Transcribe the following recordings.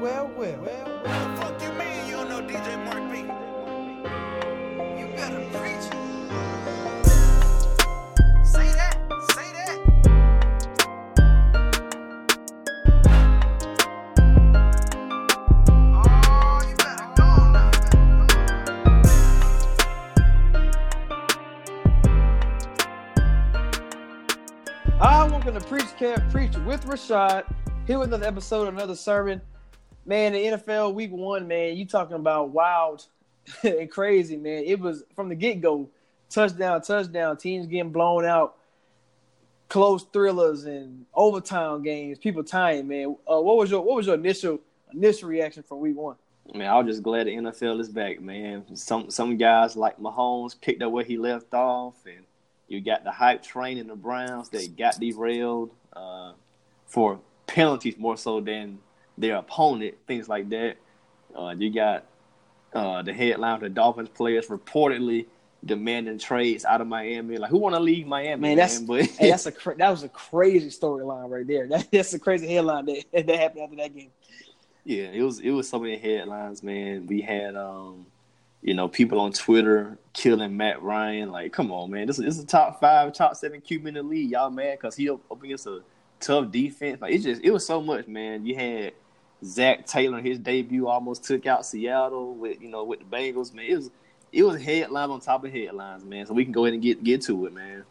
Well, fuck you mean you don't know DJ Mark B? You better preach. Say that, say that. Oh, you better go now. Hi, welcome to Preach Camp Preach with Rashad. Here with another episode, another sermon. Man, the NFL week one, man, you talking about wild and crazy, man. It was from the get-go, touchdown, teams getting blown out, close thrillers and overtime games, people tying, man. What was your initial reaction from week one? Man, I was just glad the NFL is back, man. Some guys like Mahomes picked up where he left off, and you got the hype train in the Browns that got derailed for penalties more so than their opponent, things like that. You got the headline of the Dolphins players reportedly demanding trades out of Miami. Like, who want to leave Miami? Man, that was a crazy storyline right there. That's a crazy headline that happened after that game. Yeah, it was so many headlines, man. We had people on Twitter killing Matt Ryan. Like, come on, man, this is a top 5, top 7 QB in the league. Y'all mad because he up against a tough defense? Like, it was so much, man. You had Zac Taylor, his debut, almost took out Seattle with the Bengals, man. It was headline on top of headlines, man. So we can go ahead and get to it, man.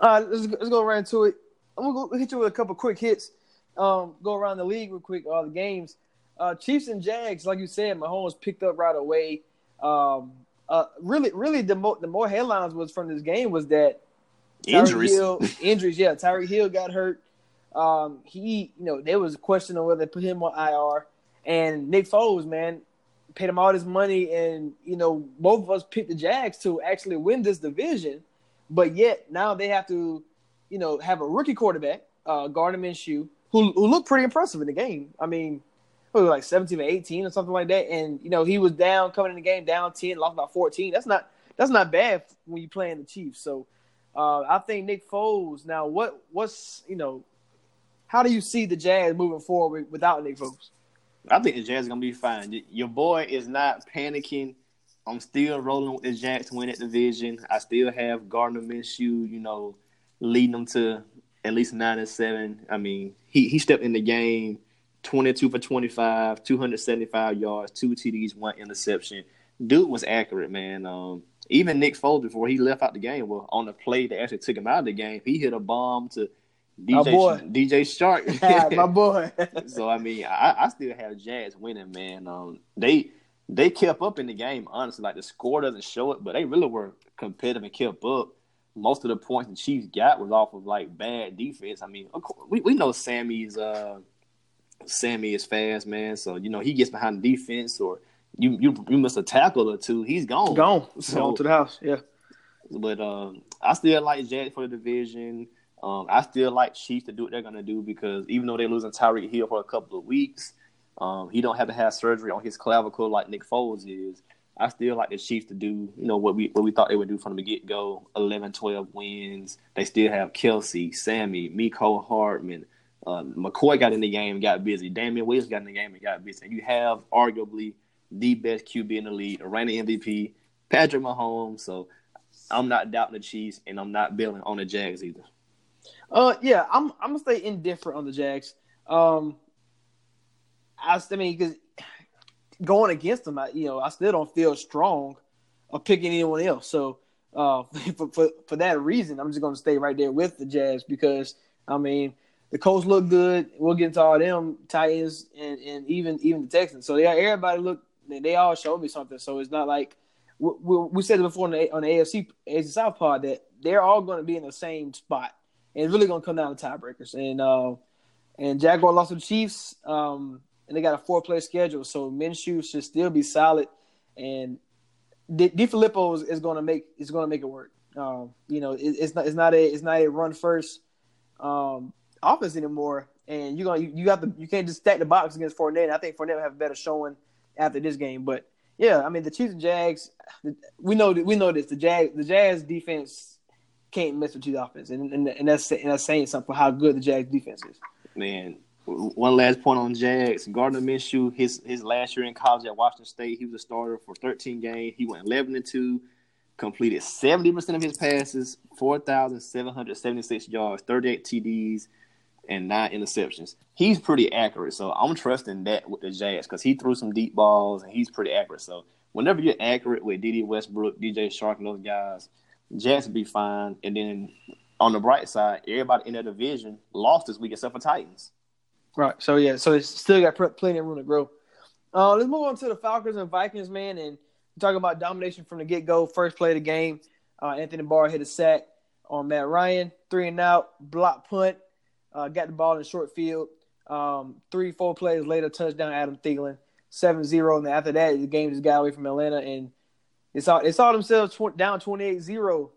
Let's go right into it. I'm gonna go hit you with a couple quick hits. Go around the league real quick, all the games. Chiefs and Jags, like you said, Mahomes picked up right away. Really, the more headlines was from this game was that Tyreek Hill, Tyreek Hill got hurt. There was a question on whether they put him on IR, and Nick Foles, man, paid him all this money. And, both of us picked the Jags to actually win this division, but yet now they have to, have a rookie quarterback, Gardner Minshew, who looked pretty impressive in the game. I mean, it was like 17 or 18 or something like that. And, he was down coming in the game, down 10, lost by 14. That's not bad when you're playing the Chiefs. So, I think Nick Foles now, how do you see the Jags moving forward without Nick Foles? I think the Jags are going to be fine. Your boy is not panicking. I'm still rolling with the Jags to win that division. I still have Gardner Minshew, leading them to at least 9-7. I mean, he stepped in the game 22 for 25, 275 yards, 2 TDs, 1 interception. Dude was accurate, man. Even Nick Foles, before he left out the game, well, on the play that actually took him out of the game, he hit a bomb to – DJ Shark. My boy. So, I mean, I still have Jazz winning, man. They kept up in the game, honestly. Like, the score doesn't show it, but they really were competitive and kept up. Most of the points the Chiefs got was off of, like, bad defense. I mean, of course, we know Sammy is fast, man. So, he gets behind the defense, or you miss a tackle or two, he's gone. Gone to the house, yeah. But I still like Jazz for the division. I still like Chiefs to do what they're going to do because even though they're losing Tyreek Hill for a couple of weeks, he don't have to have surgery on his clavicle like Nick Foles is. I still like the Chiefs to do, what we thought they would do from the get-go, 11-12 wins. They still have Kelsey, Sammy, Mecole Hardman. McCoy got in the game and got busy. Damian Williams got in the game and got busy. And you have arguably the best QB in the league, a reigning MVP, Patrick Mahomes. So I'm not doubting the Chiefs, and I'm not bailing on the Jags either. I'm gonna stay indifferent on the Jags. I mean, because going against them, I still don't feel strong of picking anyone else. So for that reason, I'm just going to stay right there with the Jags because, I mean, the Colts look good. We'll get into all them, Titans and even the Texans. So everybody they all showed me something. So it's not like we said it before on the AFC South pod that they're all going to be in the same spot. And it's really going to come down to tiebreakers. And Jaguar lost to the Chiefs, and they got a 4-play schedule. So Minshew should still be solid, and DiFilippo is going to make it work. It's not a run first offense anymore. And you can't just stack the box against Fournette. I think Fournette will have a better showing after this game. But yeah, I mean the Chiefs and Jags, we know this. The Jags defense can't mess with Chiefs offense, and that's saying something for how good the Jags defense is. Man, one last point on Jags. Gardner Minshew, his last year in college at Washington State, he was a starter for 13 games. He went 11-2, completed 70% of his passes, 4,776 yards, 38 TDs, and 9 interceptions. He's pretty accurate, so I'm trusting that with the Jags because he threw some deep balls, and he's pretty accurate. So whenever you're accurate with D.D. Westbrook, DJ Shark, and those guys, Jags will be fine. And then on the bright side, everybody in that division lost this week except for Titans. Right. So, yeah. So, it's still got plenty of room to grow. Let's move on to the Falcons and Vikings, man. And talking about domination from the get-go, first play of the game. Anthony Barr hit a sack on Matt Ryan. 3-and-out, block punt, got the ball in short field. 3-4 plays later, touchdown Adam Thielen. 7-0. And after that, the game just got away from Atlanta. And they saw themselves down 28-0.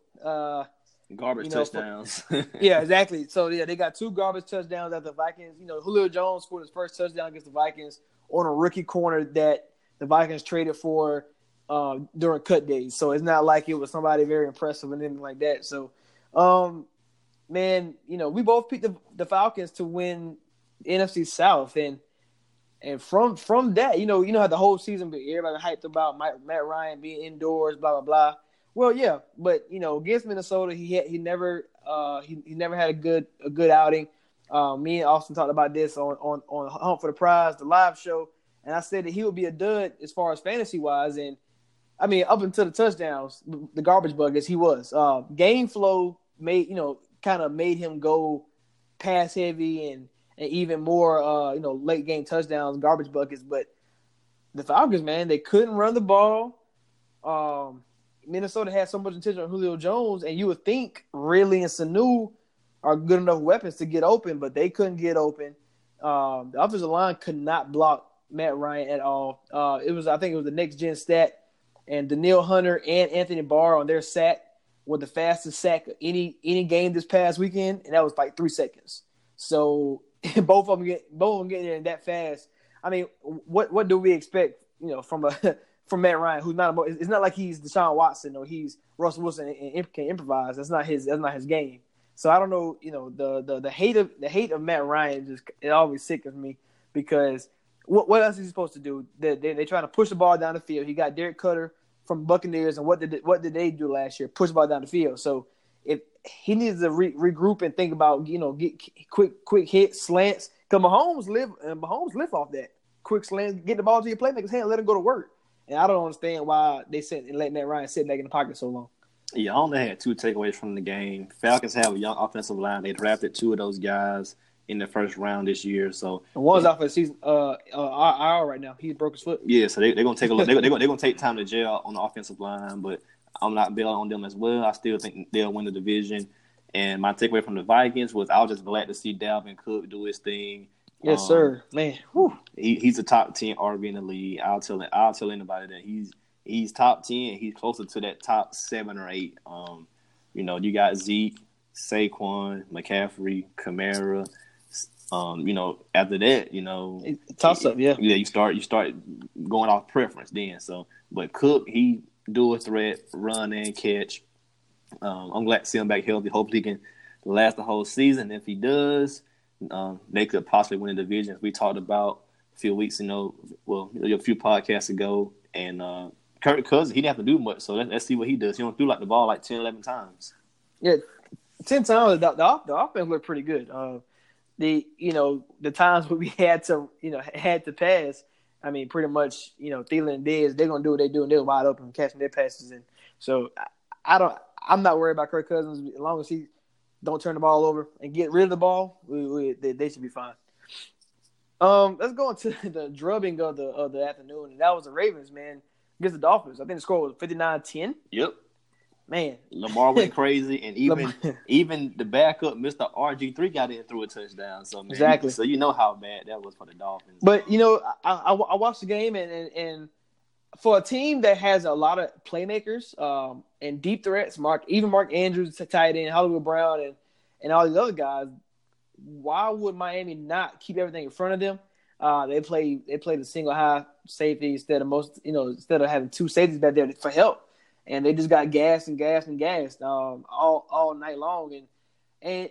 Garbage touchdowns. Yeah, exactly. So, yeah, they got 2 garbage touchdowns at the Vikings. Julio Jones scored his first touchdown against the Vikings on a rookie corner that the Vikings traded for during cut days. So, it's not like it was somebody very impressive and anything like that. So, man, we both picked the Falcons to win the NFC South. And from that, you know how the whole season, everybody hyped about Matt Ryan being indoors, blah, blah, blah. Well, yeah, but against Minnesota, he never had a good outing. Me and Austin talked about this on Hunt for the Prize, the live show, and I said that he would be a dud as far as fantasy wise. And I mean, up until the touchdowns, the garbage buckets, he was. Game flow made him go pass heavy and even more late game touchdowns, garbage buckets. But the Falcons, man, they couldn't run the ball. Minnesota had so much attention on Julio Jones, and you would think Ridley and Sanu are good enough weapons to get open, but they couldn't get open. The offensive line could not block Matt Ryan at all. I think it was the next gen stat, and Danielle Hunter and Anthony Barr on their sack were the fastest sack of any game this past weekend, and that was like 3 seconds. So both of them getting in that fast. I mean, what do we expect? From Matt Ryan, who's not it's not like he's Deshaun Watson or he's Russell Wilson and can improvise. That's not his game. So I don't know, the hate of Matt Ryan it always sickens me because what else is he supposed to do? They trying to push the ball down the field. He got Derek Cutter from Buccaneers, and what did they do last year? Push the ball down the field. So if he needs to regroup and think about get quick hits, slants. Because Mahomes live off that quick slants, get the ball to your playmaker's hand, let him go to work. And I don't understand why they let Matt Ryan sit back in the pocket so long. Yeah, I only had 2 takeaways from the game. Falcons have a young offensive line. They drafted 2 of those guys in the first round this year. So one's off of season IR right now. He's broke his foot. Yeah, so they're gonna take a look. They're gonna take time to gel on the offensive line, but I'm not bailing on them as well. I still think they'll win the division. And my takeaway from the Vikings was I was just glad to see Dalvin Cook do his thing. Yes, sir. Man, whew. He's a top 10 RB in the league. I'll tell anybody that he's top 10. He's closer to that top 7 or 8. You got Zeke, Saquon, McCaffrey, Kamara. After that, toss up. Yeah, yeah. You start going off preference then. So, but Cook, he dual threat, run and catch. I'm glad to see him back healthy. Hopefully, he can last the whole season. If he does. They could possibly win the division. We talked about a few weeks, a few podcasts ago. And Kirk Cousins, he didn't have to do much. So let's see what he does. He only threw the ball 10, 11 times. Yeah, 10 times. The offense looked pretty good. the times when we had to pass, I mean, pretty much, Thielen and Dez, they're going to do what they do, and they're wide open catching their passes. And so I'm not worried about Kirk Cousins. As long as he don't turn the ball over and get rid of the ball, they should be fine. Let's go into the drubbing of the afternoon, and that was the Ravens, man, against the Dolphins. I think the score was 59-10. Yep. Man. Lamar went crazy, and even the backup, Mr. RG3, got in through a touchdown. So, man, exactly. So you know how bad that was for the Dolphins. But, I watched the game, and for a team that has a lot of playmakers and deep threats, Mark Andrews, tight end, Hollywood Brown, and all these other guys, why would Miami not keep everything in front of them? They played a single high safety instead of having two safeties back there for help. And they just got gassed and gassed and gassed all night long. And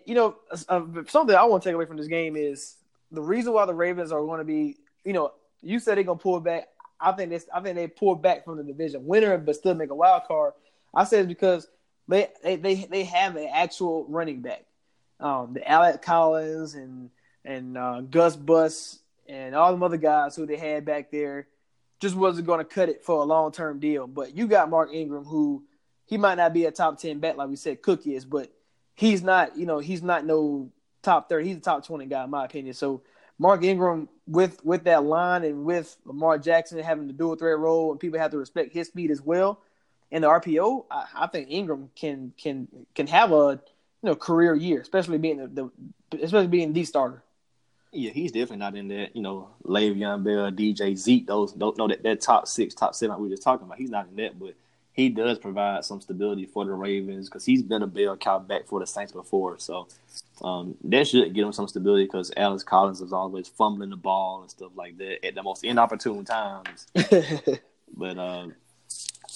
something I want to take away from this game is the reason why the Ravens are going to be, you said they're going to pull back. I think they pulled back from the division winner but still make a wild card. I said it's because they have an actual running back. The Alec Collins and Gus Bus and all them other guys who they had back there just wasn't going to cut it for a long-term deal. But you got Mark Ingram, who he might not be a top 10 back like we said Cook is, but he's not, he's not no top 30. He's a top 20 guy in my opinion. So Mark Ingram with that line and with Lamar Jackson having the dual threat role and people have to respect his speed as well. And the RPO, I think Ingram can have a career year, especially being the starter. Yeah, he's definitely not in that, Le'Veon Bell, DJ, Zeke, that top six, top seven like we were just talking about. He's not in that, but he does provide some stability for the Ravens because he's been a bell cow back for the Saints before. So that should give him some stability because Alex Collins is always fumbling the ball and stuff like that at the most inopportune times. But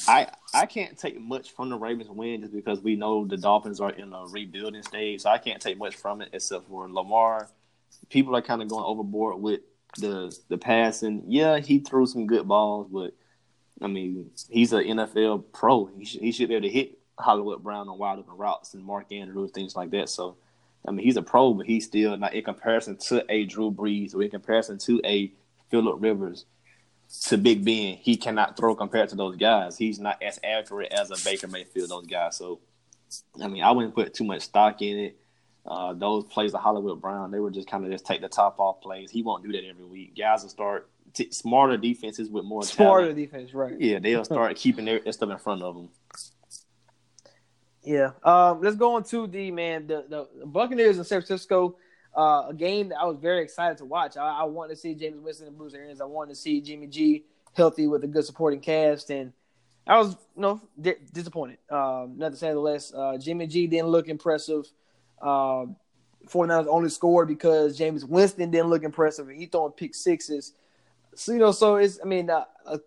I can't take much from the Ravens win just because we know the Dolphins are in a rebuilding stage. So I can't take much from it except for Lamar. People are kind of going overboard with the passing. Yeah, he threw some good balls, but, I mean, he's an NFL pro. He should be able to hit Hollywood Brown on wide open routes and Mark Andrews, things like that. So, I mean, he's a pro, but he's still not in comparison to a Drew Brees or in comparison to a Phillip Rivers. To Big Ben, he cannot throw compared to those guys. He's not as accurate as a Baker Mayfield, those guys. So, I mean, I wouldn't put too much stock in it. Those plays of Hollywood Brown, they were just kind of just take the top off plays. He won't do that every week. Guys will start smarter defenses with more talent. Smarter defense, right. Yeah, they'll start keeping their stuff in front of them. Yeah. Let's go on to the Buccaneers in San Francisco. A game that I was very excited to watch. I wanted to see James Winston and Bruce Arians. I wanted to see Jimmy G healthy with a good supporting cast, and I was disappointed. Not to say the less. Jimmy G didn't look impressive. 49ers only scored because James Winston didn't look impressive, and he throwing pick sixes. So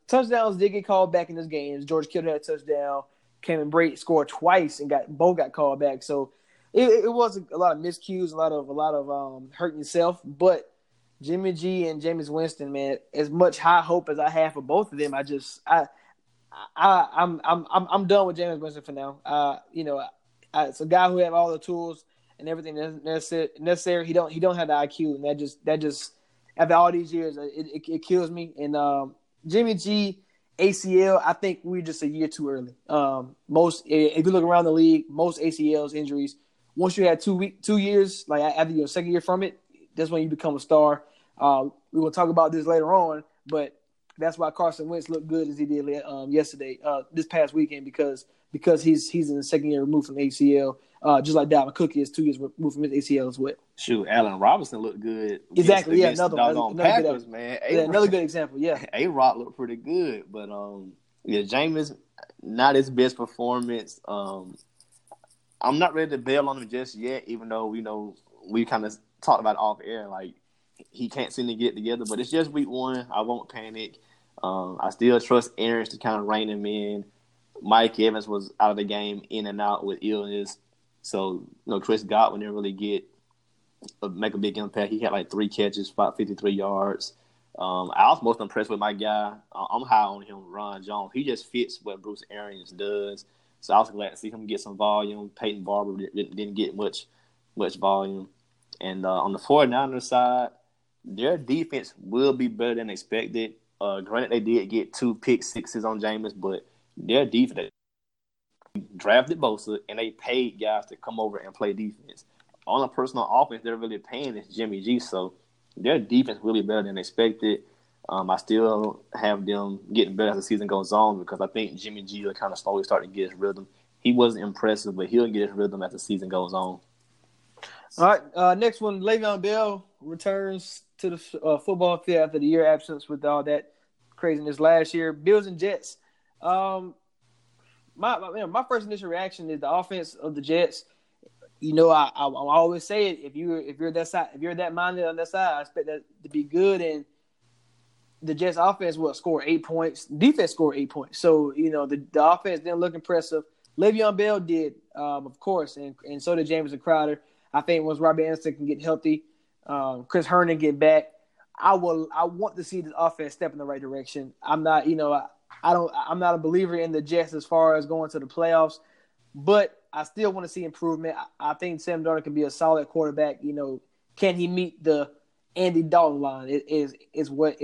touchdowns did get called back in this game. George Kittle had a touchdown. Cameron Brate scored twice, and both got called back. So. It was a lot of miscues, a lot of hurting yourself. But Jimmy G and Jameis Winston, man, as much high hope as I have for both of them, I'm done with Jameis Winston for now. It's a guy who have all the tools and everything necessary. He don't have the IQ, and that just after all these years, it kills me. And Jimmy G. ACL, I think we're just a year too early. Most, if you look around the league, most ACLs injuries. Once you had 2 years, like after your second year from it, that's when you become a star. We will talk about this later on, but that's why Carson Wentz looked good as he did this past weekend because he's in the second year removed from ACL, just like Dalvin Cook is 2 years removed from his ACL as well. Shoot, Allen Robinson looked good. Exactly, Packers, man. Another good example, yeah. A-Rod looked pretty good, but Jameis, not his best performance. I'm not ready to bail on him just yet, even though we kind of talked about it off air. Like, he can't seem to get it together, but it's just week one. I won't panic. I still trust Arians to kind of rein him in. Mike Evans was out of the game, in and out with illness. So, Chris Godwin didn't really make a big impact. He had like 3 catches, about 53 yards. I was most impressed with my guy. I'm high on him, Ron Jones. He just fits what Bruce Arians does. So I was glad to see him get some volume. Peyton Barber didn't get much volume. And on the 49ers side, their defense will be better than expected. Granted, they did get 2 pick-sixes on Jameis, but their defense drafted Bosa, and they paid guys to come over and play defense. On a personal offense, they're really paying is Jimmy G, so their defense will be better than expected. I still have them getting better as the season goes on because I think Jimmy G will kind of slowly start to get his rhythm. He wasn't impressive, but he'll get his rhythm as the season goes on. All right, next one, Le'Veon Bell returns to the football field after the year absence with all that craziness last year. Bills and Jets. My first initial reaction is the offense of the Jets. You know, I always say it, if you're that side, if you're that minded on that side, I expect that to be good. And the Jets offense will score 8 points. Defense scored 8 points. So, you know, the offense didn't look impressive. Le'Veon Bell did, of course, and so did Jameson Crowder. I think once Robbie Anderson can get healthy, Chris Herndon get back, I want to see this offense step in the right direction. I'm not, you know, I'm not a believer in the Jets as far as going to the playoffs, but I still want to see improvement. I think Sam Darnold can be a solid quarterback. You know, can he meet the Andy Dalton line? Is what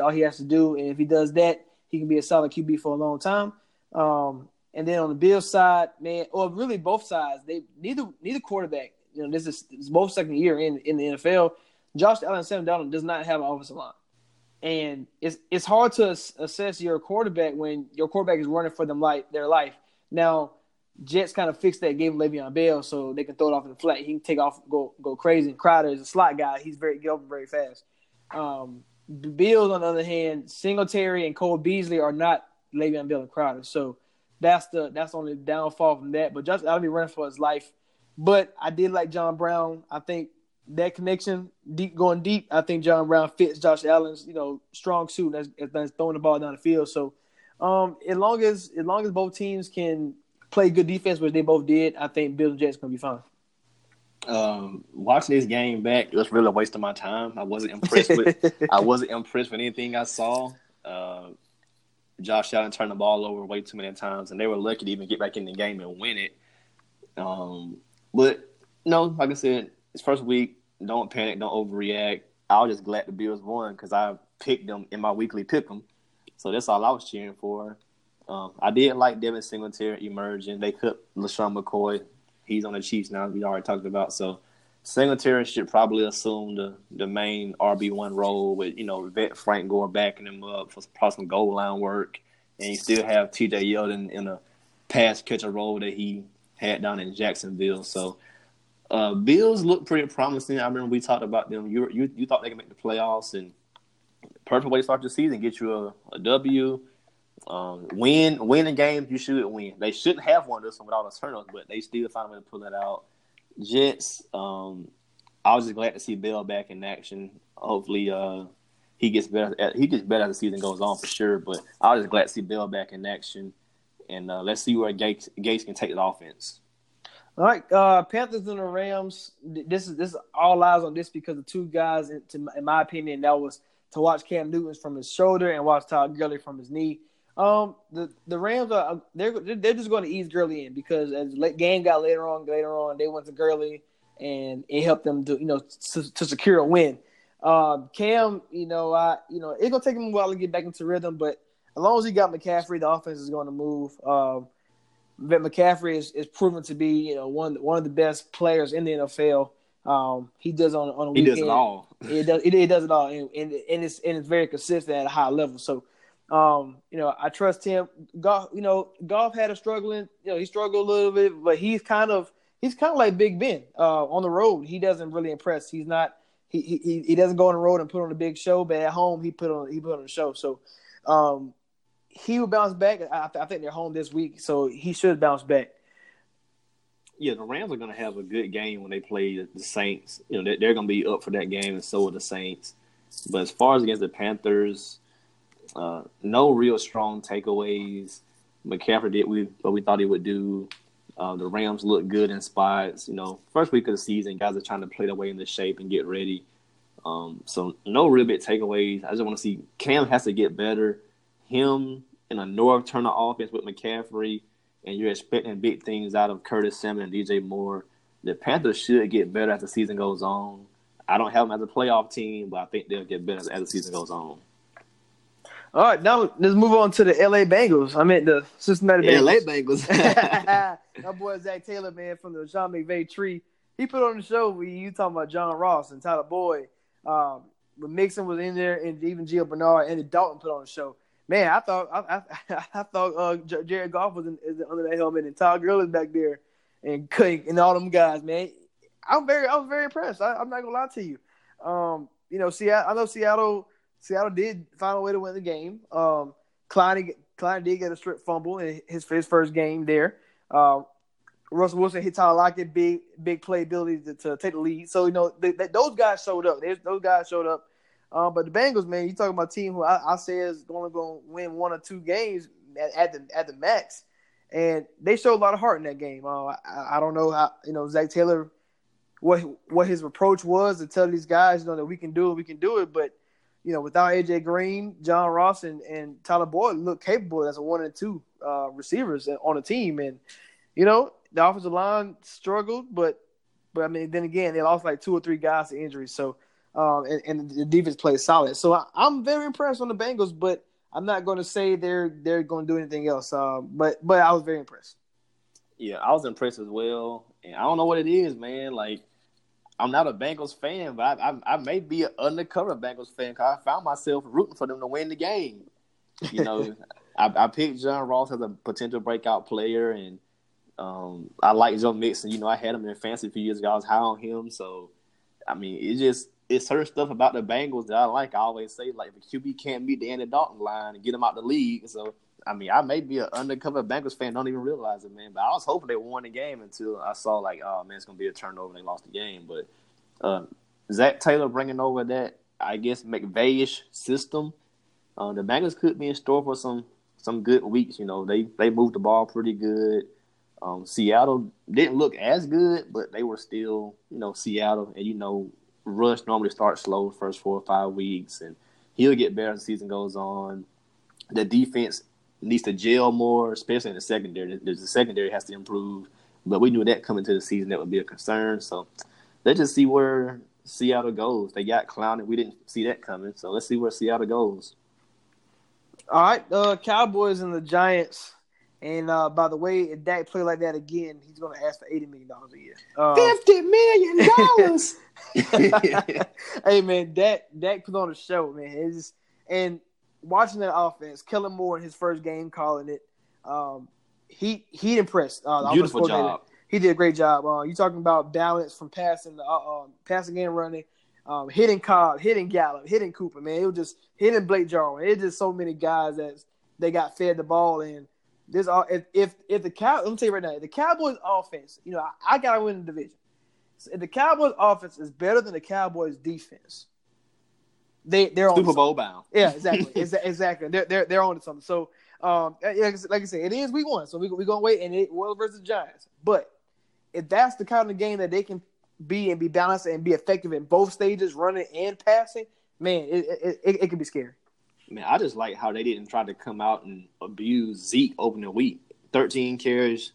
all he has to do, and if he does that, he can be a solid QB for a long time. And then on the Bills side, man, or really both sides, they neither quarterback. You know, this is both second year in the NFL. Josh Allen and Sam Darnold does not have an offensive line. And it's hard to assess your quarterback when your quarterback is running for them like their life. Now, Jets kind of fixed that, gave Le'Veon Bell so they can throw it off in the flat. He can take off, go crazy. And Crowder is a slot guy. He's get open very fast. The Bills, on the other hand, Singletary and Cole Beasley are not Le'Veon Bell and Crowder. So that's only the downfall from that. But Josh Allen be running for his life. But I did like John Brown. I think that connection, going deep, I think John Brown fits Josh Allen's, you know, strong suit that's throwing the ball down the field. So as long as both teams can play good defense, which they both did, I think Bills and Jets are going to be fine. Watching this game back, it was really a waste of my time. I wasn't impressed with anything I saw. Josh Allen turned the ball over way too many times, and they were lucky to even get back in the game and win it. But no, like I said, it's first week. Don't panic. Don't overreact. I was just glad the Bills won because I picked them in my weekly pick 'em. So that's all I was cheering for. I did like Devin Singletary emerging. They cut LeSean McCoy. He's on the Chiefs now, as we already talked about. So Singletary should probably assume the main RB1 role with, you know, Vet Frank Gore backing him up for probably some goal line work. And you still have TJ Yeldon in a pass catcher role that he had down in Jacksonville. So Bills look pretty promising. I remember we talked about them. You thought they could make the playoffs, and perfect way to start the season, get you a W. Win a game, you should win. They shouldn't have won this one with all the turnovers, but they still found a way to pull that out. Jets, I was just glad to see Bell back in action. Hopefully he gets better as the season goes on for sure, but I was just glad to see Bell back in action. And let's see where Gates can take the offense. All right, Panthers and the Rams. This is all eyes on this because the two guys, in my opinion, that was to watch Cam Newton's from his shoulder and watch Todd Gurley from his knee. The Rams are they're just going to ease Gurley in because as the game got later on, they went to Gurley and it helped them to, you know, to secure a win. Cam, it's gonna take him a while to get back into rhythm, but as long as he got McCaffrey, the offense is going to move. But McCaffrey is proven to be, you know, one of the best players in the NFL. He does on a weekend. He does it all. It does it all, and it's very consistent at a high level. So, I trust him. Goff had a struggling. You know, he struggled a little bit, but he's kind of like Big Ben on the road. He doesn't really impress. He's not. He doesn't go on the road and put on a big show, but at home he put on a show. So. He will bounce back. I think they're home this week, so he should bounce back. Yeah, the Rams are going to have a good game when they play the Saints. You know, they're going to be up for that game, and so are the Saints. But as far as against the Panthers, no real strong takeaways. McCaffrey did what we thought he would do. The Rams look good in spots. You know, first week of the season, guys are trying to play their way into shape and get ready. So no real big takeaways. I just want to see Cam has to get better. Him in a North Turner offense with McCaffrey, and you're expecting big things out of Curtis Samuel and DJ Moore. The Panthers should get better as the season goes on. I don't have them as a playoff team, but I think they'll get better as the season goes on. All right, now let's move on to the LA Bengals. I meant the Cincinnati Bengals. LA Bengals. My boy Zac Taylor, man, from the Sean McVay tree. He put on the show where you talking about John Ross and Tyler Boyd. When Mixon was in there, and even Gio Bernard and the Dalton put on the show. Man, I thought Jared Goff was under that helmet, and Todd Gurley back there, and Cook and all them guys. Man, I was very impressed. I'm not gonna lie to you. Seattle. I know Seattle did find a way to win the game. Klein did get a strip fumble in his first game there. Russell Wilson hit Tyler Lockett, big playability to take the lead. So, those guys showed up. But the Bengals, man, you're talking about a team who I say is going to go win one or two games at the max. And they showed a lot of heart in that game. I don't know how, Zac Taylor, what his approach was to tell these guys, that we can do it. But, without A.J. Green, John Ross, and Tyler Boyd look capable as a 1 and 2 receivers on the team. And, the offensive line struggled, but I mean, then again, they lost like 2 or 3 guys to injuries. So, and the defense played solid. So I'm very impressed on the Bengals, but I'm not going to say they're going to do anything else. But I was very impressed. Yeah, I was impressed as well. And I don't know what it is, man. Like, I'm not a Bengals fan, but I may be an undercover Bengals fan because I found myself rooting for them to win the game. I picked John Ross as a potential breakout player, and I like Joe Mixon. I had him in fantasy a few years ago. I was high on him. So, I mean, it's certain stuff about the Bengals that I like. I always say, like, the QB can't beat the Andy Dalton line and get him out the league. So, I mean, I may be an undercover Bengals fan. Don't even realize it, man. But I was hoping they won the game until I saw, like, oh, man, it's going to be a turnover and they lost the game. But Zac Taylor bringing over that, I guess, McVay-ish system. The Bengals could be in store for some good weeks. They moved the ball pretty good. Seattle didn't look as good, but they were still, Seattle. And, Rush normally starts slow the first 4 or 5 weeks, and he'll get better as the season goes on. The defense needs to gel more, especially in the secondary. The secondary has to improve, but we knew that coming to the season that would be a concern. So let's just see where Seattle goes. They got clowned. We didn't see that coming, so let's see where Seattle goes. All right, Cowboys and the Giants. And by the way, if Dak play like that again, he's going to ask for $80 million a year. $50 million. Hey man, Dak put on a show, man. And watching that offense, Kellen Moore in his first game calling it, he impressed. Beautiful job. He did a great job. You talking about balance from passing to passing and running, hitting Cobb, hitting Gallup, hitting Cooper. Man, it was just hitting Blake Jarwin. It's just so many guys that they got fed the ball in. Let me tell you right now, the Cowboys offense, I gotta win the division. So if the Cowboys offense is better than the Cowboys defense, they're on Super Bowl bound. Yeah, exactly, exactly. They're on to something. So, like I said, it is week 1, so we're gonna wait. And it Royals versus Giants. But if that's the kind of game that they can be and be balanced and be effective in both stages, running and passing, man, it can be scary. Man, I just like how they didn't try to come out and abuse Zeke opening week. 13 carries,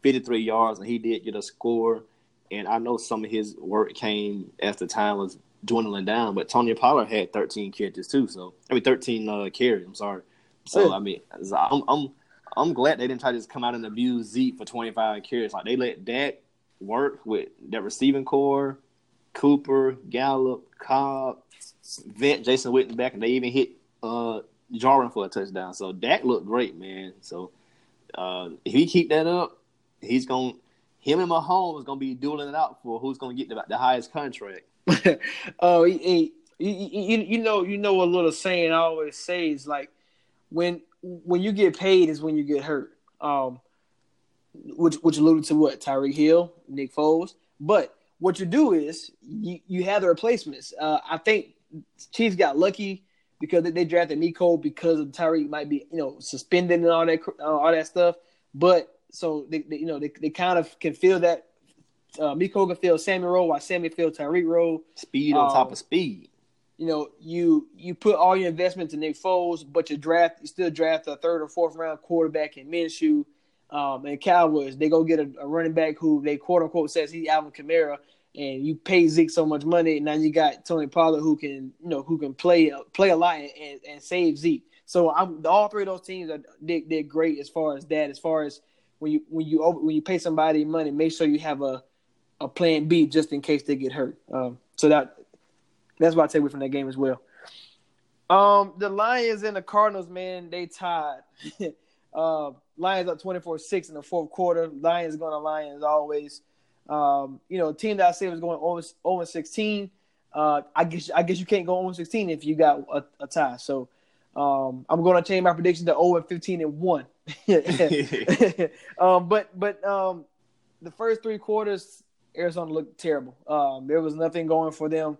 53 yards, and he did get a score. And I know some of his work came as the time was dwindling down, but Tony Pollard had 13 catches too. So 13 carries. I'm sorry. So yeah. I mean, I'm glad they didn't try to just come out and abuse Zeke for 25 carries. Like, they let Dak work with that receiving core, Cooper, Gallup, Cobb, Jason Witten back, and they even hit Jarwin for a touchdown. So Dak looked great, man. So if he keep that up, him and Mahomes is gonna be dueling it out for who's gonna get the highest contract. Oh, a little saying I always say is, like, when you get paid is when you get hurt. Which alluded to what Tyreek Hill, Nick Foles. But what you do is you have the replacements. I think Chiefs got lucky, because they drafted Mecole because of Tyreek might be, suspended and all that stuff. But so they kind of can feel that Mecole can feel Sammy role while Sammy feel Tyreek role. Speed on top of speed. You put all your investments in Nick Foles, but you still draft a 3rd or 4th round quarterback in Minshew. and Cowboys, they go get a running back who they quote-unquote says he's Alvin Kamara, and you pay Zeke so much money, and now you got Tony Pollard who can play a lot and save Zeke. So all three of those teams they're great as far as that. As far as when you pay somebody money, make sure you have a plan B just in case they get hurt. So that's what I take away from that game as well. The Lions and the Cardinals, man, they tied. Lions up 24-6 in the fourth quarter. Lions going to Lions always. Team that I said was going 0-16. I guess you can't go 0-16 if you got a tie. So I'm going to change my prediction to 0-15-1. But the first three quarters, Arizona looked terrible. There was nothing going for them.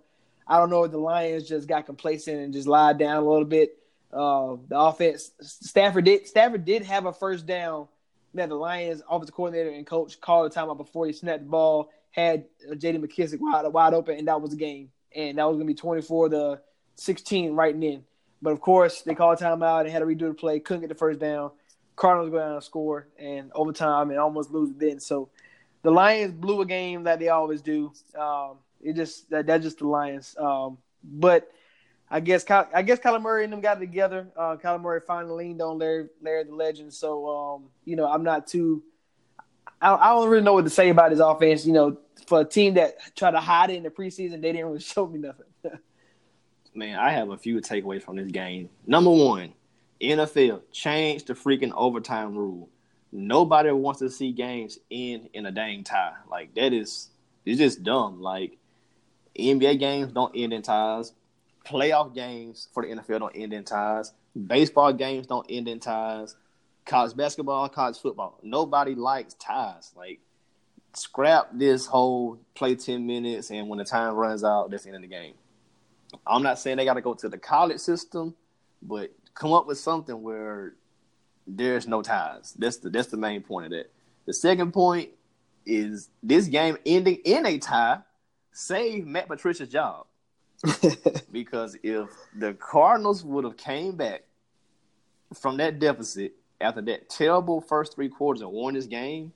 I don't know if the Lions just got complacent and just lied down a little bit. The offense, Stafford did have a first down. Now the Lions offensive coordinator and coach called a timeout before he snapped the ball, had J.D. McKissick wide open, and that was the game. And that was going to be 24-16 right then. But, of course, they called a timeout and had to redo the play, couldn't get the first down. Cardinals go down and score and overtime and almost lose it then. So the Lions blew a game that they always do. It just that's just the Lions. But I guess Kyler Murray and them got it together. Kyler Murray finally leaned on Larry the Legend. So I don't really know what to say about his offense. For a team that tried to hide it in the preseason, they didn't really show me nothing. Man, I have a few takeaways from this game. Number one, NFL changed the freaking overtime rule. Nobody wants to see games end in a dang tie. Like it's just dumb. Like NBA games don't end in ties. Playoff games for the NFL don't end in ties. Baseball games don't end in ties. College basketball, college football. Nobody likes ties. Like, scrap this whole play 10 minutes, and when the time runs out, that's the end of the game. I'm not saying they got to go to the college system, but come up with something where there's no ties. That's the main point of that. The second point is this game ending in a tie saved Matt Patricia's job. Because if the Cardinals would have came back from that deficit after that terrible first three quarters and won this game,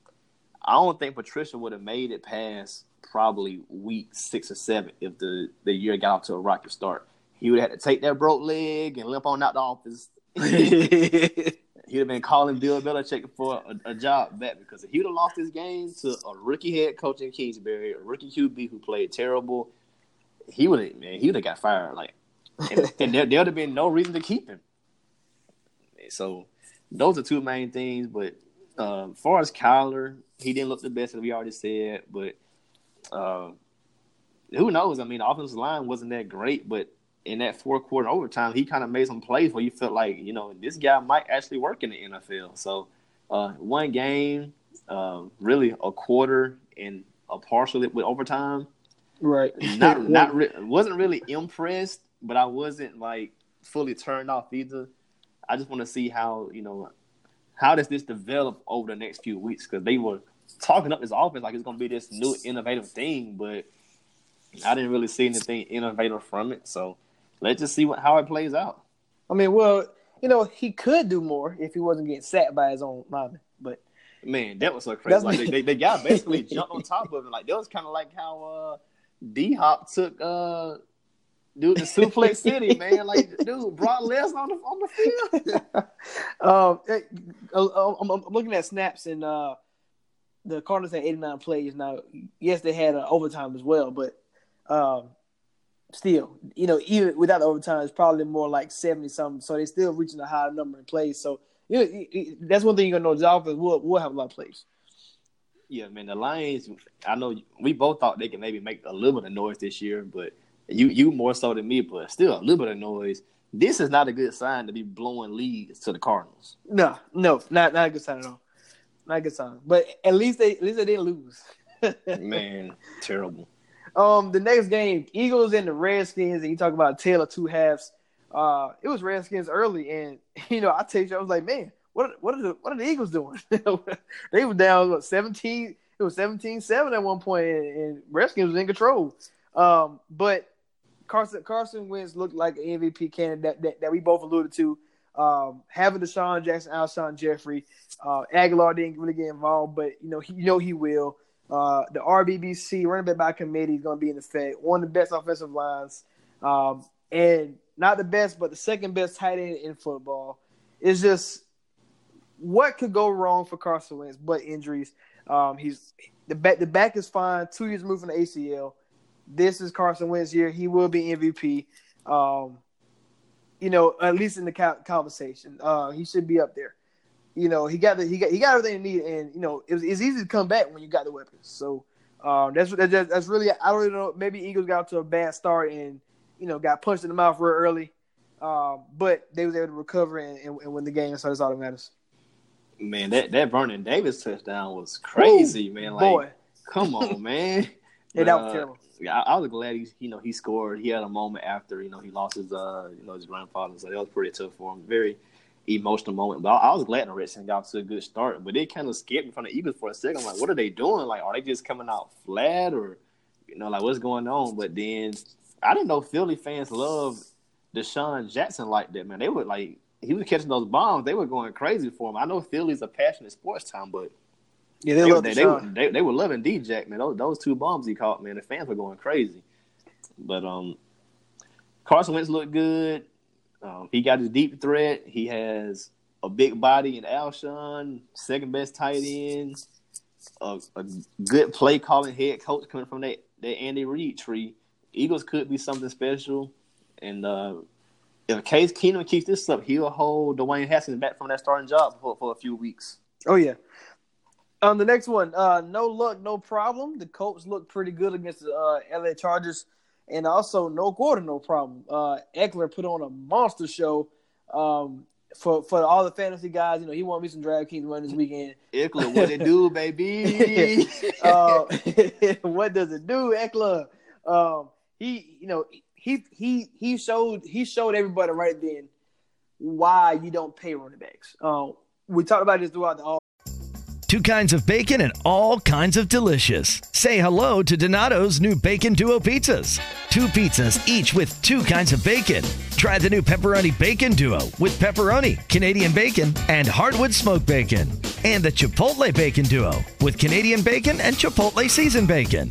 I don't think Patricia would have made it past probably week 6 or 7 if the year got off to a rocky start. He would have had to take that broke leg and limp on out the office. He'd have been calling Bill Belichick for a job back, because if he would have lost this game to a rookie head coach in Kingsbury, a rookie QB who played terrible, he would have got fired. Like, and there would have been no reason to keep him. So those are two main things. But as far as Kyler, he didn't look the best, as we already said. But who knows? I mean, the offensive line wasn't that great, but in that fourth quarter overtime, he kind of made some plays where you felt like, this guy might actually work in the NFL. So one game, really a quarter and a partial with overtime. Right. Wasn't really impressed, but I wasn't like fully turned off either. I just want to see how, how does this develop over the next few weeks? Because they were talking up this offense like it's going to be this new innovative thing, but I didn't really see anything innovative from it. So let's just see how it plays out. I mean, he could do more if he wasn't getting sacked by his own lineman, but man, that was so crazy. Like, they got basically jumped on top of him. Like, that was kind of like how D-Hop took dude to Suplex City, man. Like, dude, Brock Lesnar on the field. I'm looking at snaps, and the Cardinals had 89 plays. Now, yes, they had overtime as well, but still, even without the overtime, it's probably more like 70-something. So they're still reaching a higher number in plays. So that's one thing you're going to know. The offense will have a lot of plays. Yeah, man, the Lions, I know we both thought they could maybe make a little bit of noise this year, but you more so than me, but still a little bit of noise. This is not a good sign to be blowing leads to the Cardinals. No, not a good sign at all. Not a good sign. But at least they didn't lose. Man, terrible. The next game, Eagles and the Redskins, and you talk about a tale of two halves. It was Redskins early, and I text you, I was like, man, what are the Eagles doing? They were down 17. It was 17-7 at one point, and Redskins was in control. But Carson Wentz looked like an MVP candidate that we both alluded to. Having Deshaun Jackson, Alshon Jeffrey, Aguilar didn't really get involved, but he will. The RBBC, running back by committee, is going to be in effect. One of the best offensive lines, and not the best, but the second best tight end in football. It's just what could go wrong for Carson Wentz, but injuries. He's the back is fine. 2 years removed from the ACL. This is Carson Wentz year. He will be MVP. At least in the conversation, he should be up there. He got everything he needed, and it's easy to come back when you got the weapons. So that's really, I don't know. Maybe Eagles got up to a bad start and got punched in the mouth real early, but they was able to recover and win the game. So that's all that matters. Man, that Vernon Davis touchdown was crazy, man. Like, boy. Come on, man. Yeah, that was terrible. I was glad he scored. He had a moment after he lost his grandfather, so that was pretty tough for him. Very emotional moment. But I was glad the Redskins got to a good start. But it kind of scared me from the Eagles for a second. Like, what are they doing? Like, are they just coming out flat, or like what's going on? But then I didn't know Philly fans love Deshaun Jackson like that. Man, they would he was catching those bombs. They were going crazy for him. I know Philly's a passionate sports town, but. Yeah, they were loving DJ, man. Those two bombs he caught, man. The fans were going crazy. But Carson Wentz looked good. He got his deep threat. He has a big body in Alshon, second best tight end, a good play calling head coach coming from that Andy Reid tree. Eagles could be something special. And if Case Keenum keeps this up, he'll hold Dwayne Haskins back from that starting job for a few weeks. Oh yeah. The next one, no luck, no problem. The Colts look pretty good against the LA Chargers, and also no quarter, no problem. Eckler put on a monster show for all the fantasy guys. He won me some DraftKings money this weekend. Eckler, what it do, baby? What does it do, Eckler? He showed everybody right then why you don't pay running backs. We talked about this throughout the. Two kinds of bacon and all kinds of delicious. Say hello to Donato's new Bacon Duo pizzas. Two pizzas, each with two kinds of bacon. Try the new Pepperoni Bacon Duo with pepperoni, Canadian bacon, and hardwood smoked bacon. And the Chipotle Bacon Duo with Canadian bacon and Chipotle seasoned bacon.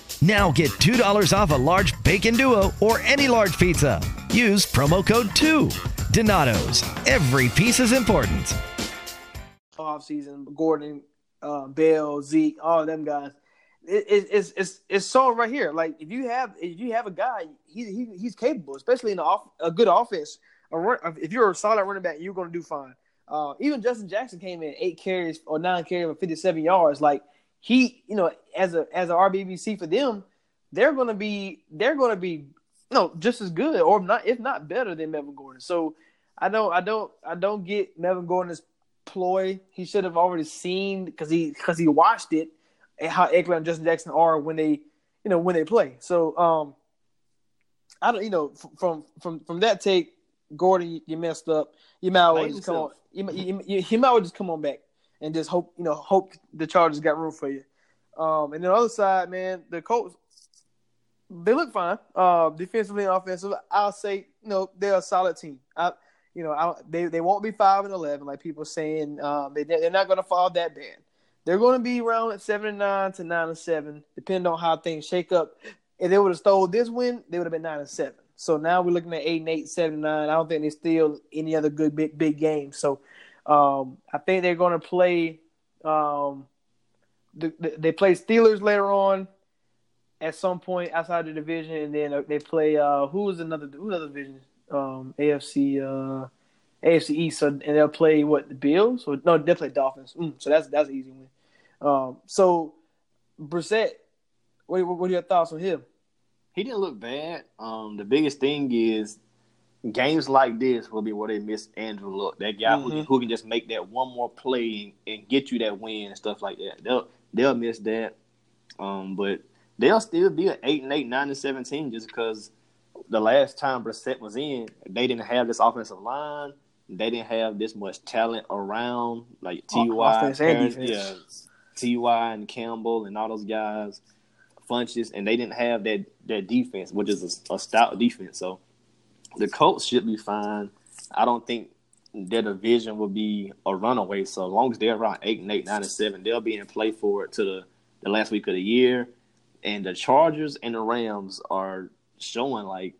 Now get $2 off a large Bacon Duo or any large pizza. Use promo code 2. Donato's. Every piece is important. Offseason, Gordon, Bell, Zeke, all of them guys. It's shown right here. Like if you have a guy, he's capable, especially in a good offense. If you're a solid running back, you're gonna do fine. Even Justin Jackson came in 8 carries or 9 carries for 57 yards. Like as a RBBC for them, they're gonna be just as good or not, if not better than Melvin Gordon. So I don't get Melvin Gordon's ploy. He should have already seen because he watched it and how Eckler and Justin Jackson are when they play. So I don't from that take, Gordon, you messed up. You might well just come on back and just hope the Chargers got room for you. And then on the other side, man, the Colts, they look fine defensively and offensively. I'll say they're a solid team. They won't be 5-11 like people are saying. They're not going to fall that bad. They're going to be around 7-9 to 9-7, depending on how things shake up. If they would have stole this win, they would have been 9-7. So now we're looking at 8-8, 7-9. I don't think there's still any other good big game. So I think they're going to play. They play Steelers later on at some point outside the division, and then they play who's another division? AFC East, so, and they'll play the Bills? Or no, they'll play Dolphins. So that's an easy win. So Brissett, what are your thoughts on him? He didn't look bad. The biggest thing is games like this will be where they miss Andrew Luck, that guy who can just make that one more play and get you that win and stuff like that. They'll miss that, but they'll still be an 8-8, 9-17 just because the last time Brissett was in, they didn't have this offensive line, they didn't have this much talent around, like T.Y. and Campbell and all those guys, Funches, and they didn't have that defense, which is a stout defense. So the Colts should be fine. I don't think their division will be a runaway. So as long as they're around 8-8, 9-7, they'll be in play for it to the last week of the year. And the Chargers and the Rams are showing, like,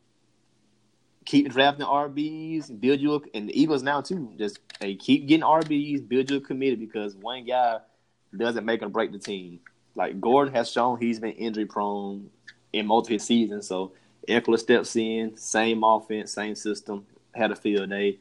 keep drafting RBs, build you up, and the Eagles now too. Just keep getting RBs, build you a committee, because one guy doesn't make or break the team. Like, Gordon has shown he's been injury prone in multiple seasons, so Eckler steps in, same offense, same system, had a field day.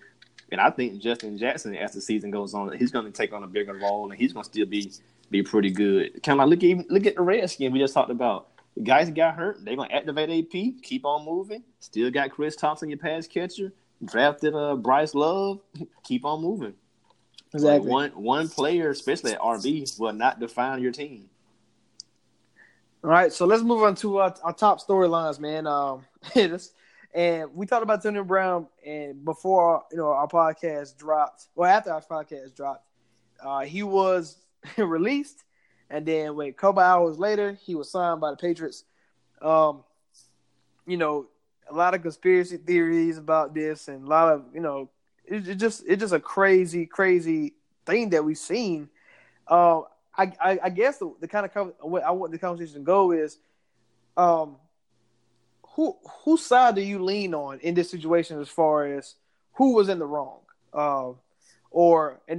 And I think Justin Jackson, as the season goes on, he's going to take on a bigger role, and he's going to still be pretty good. Kind of like look at the Redskins we just talked about. The guys got hurt, they're going to activate AP, keep on moving. Still got Chris Thompson, your pass catcher. Drafted Bryce Love, keep on moving. Exactly. Like one player, especially at RB, will not define your team. All right, so let's move on to our top storylines, man. And we talked about Tony Brown, and before our podcast dropped, or after our podcast dropped, he was released, and then a couple hours later, he was signed by the Patriots. A lot of conspiracy theories about this, and a lot of it's just a crazy, crazy thing that we've seen. I guess the kind of what I want the conversation to go is, whose side do you lean on in this situation as far as who was in the wrong, and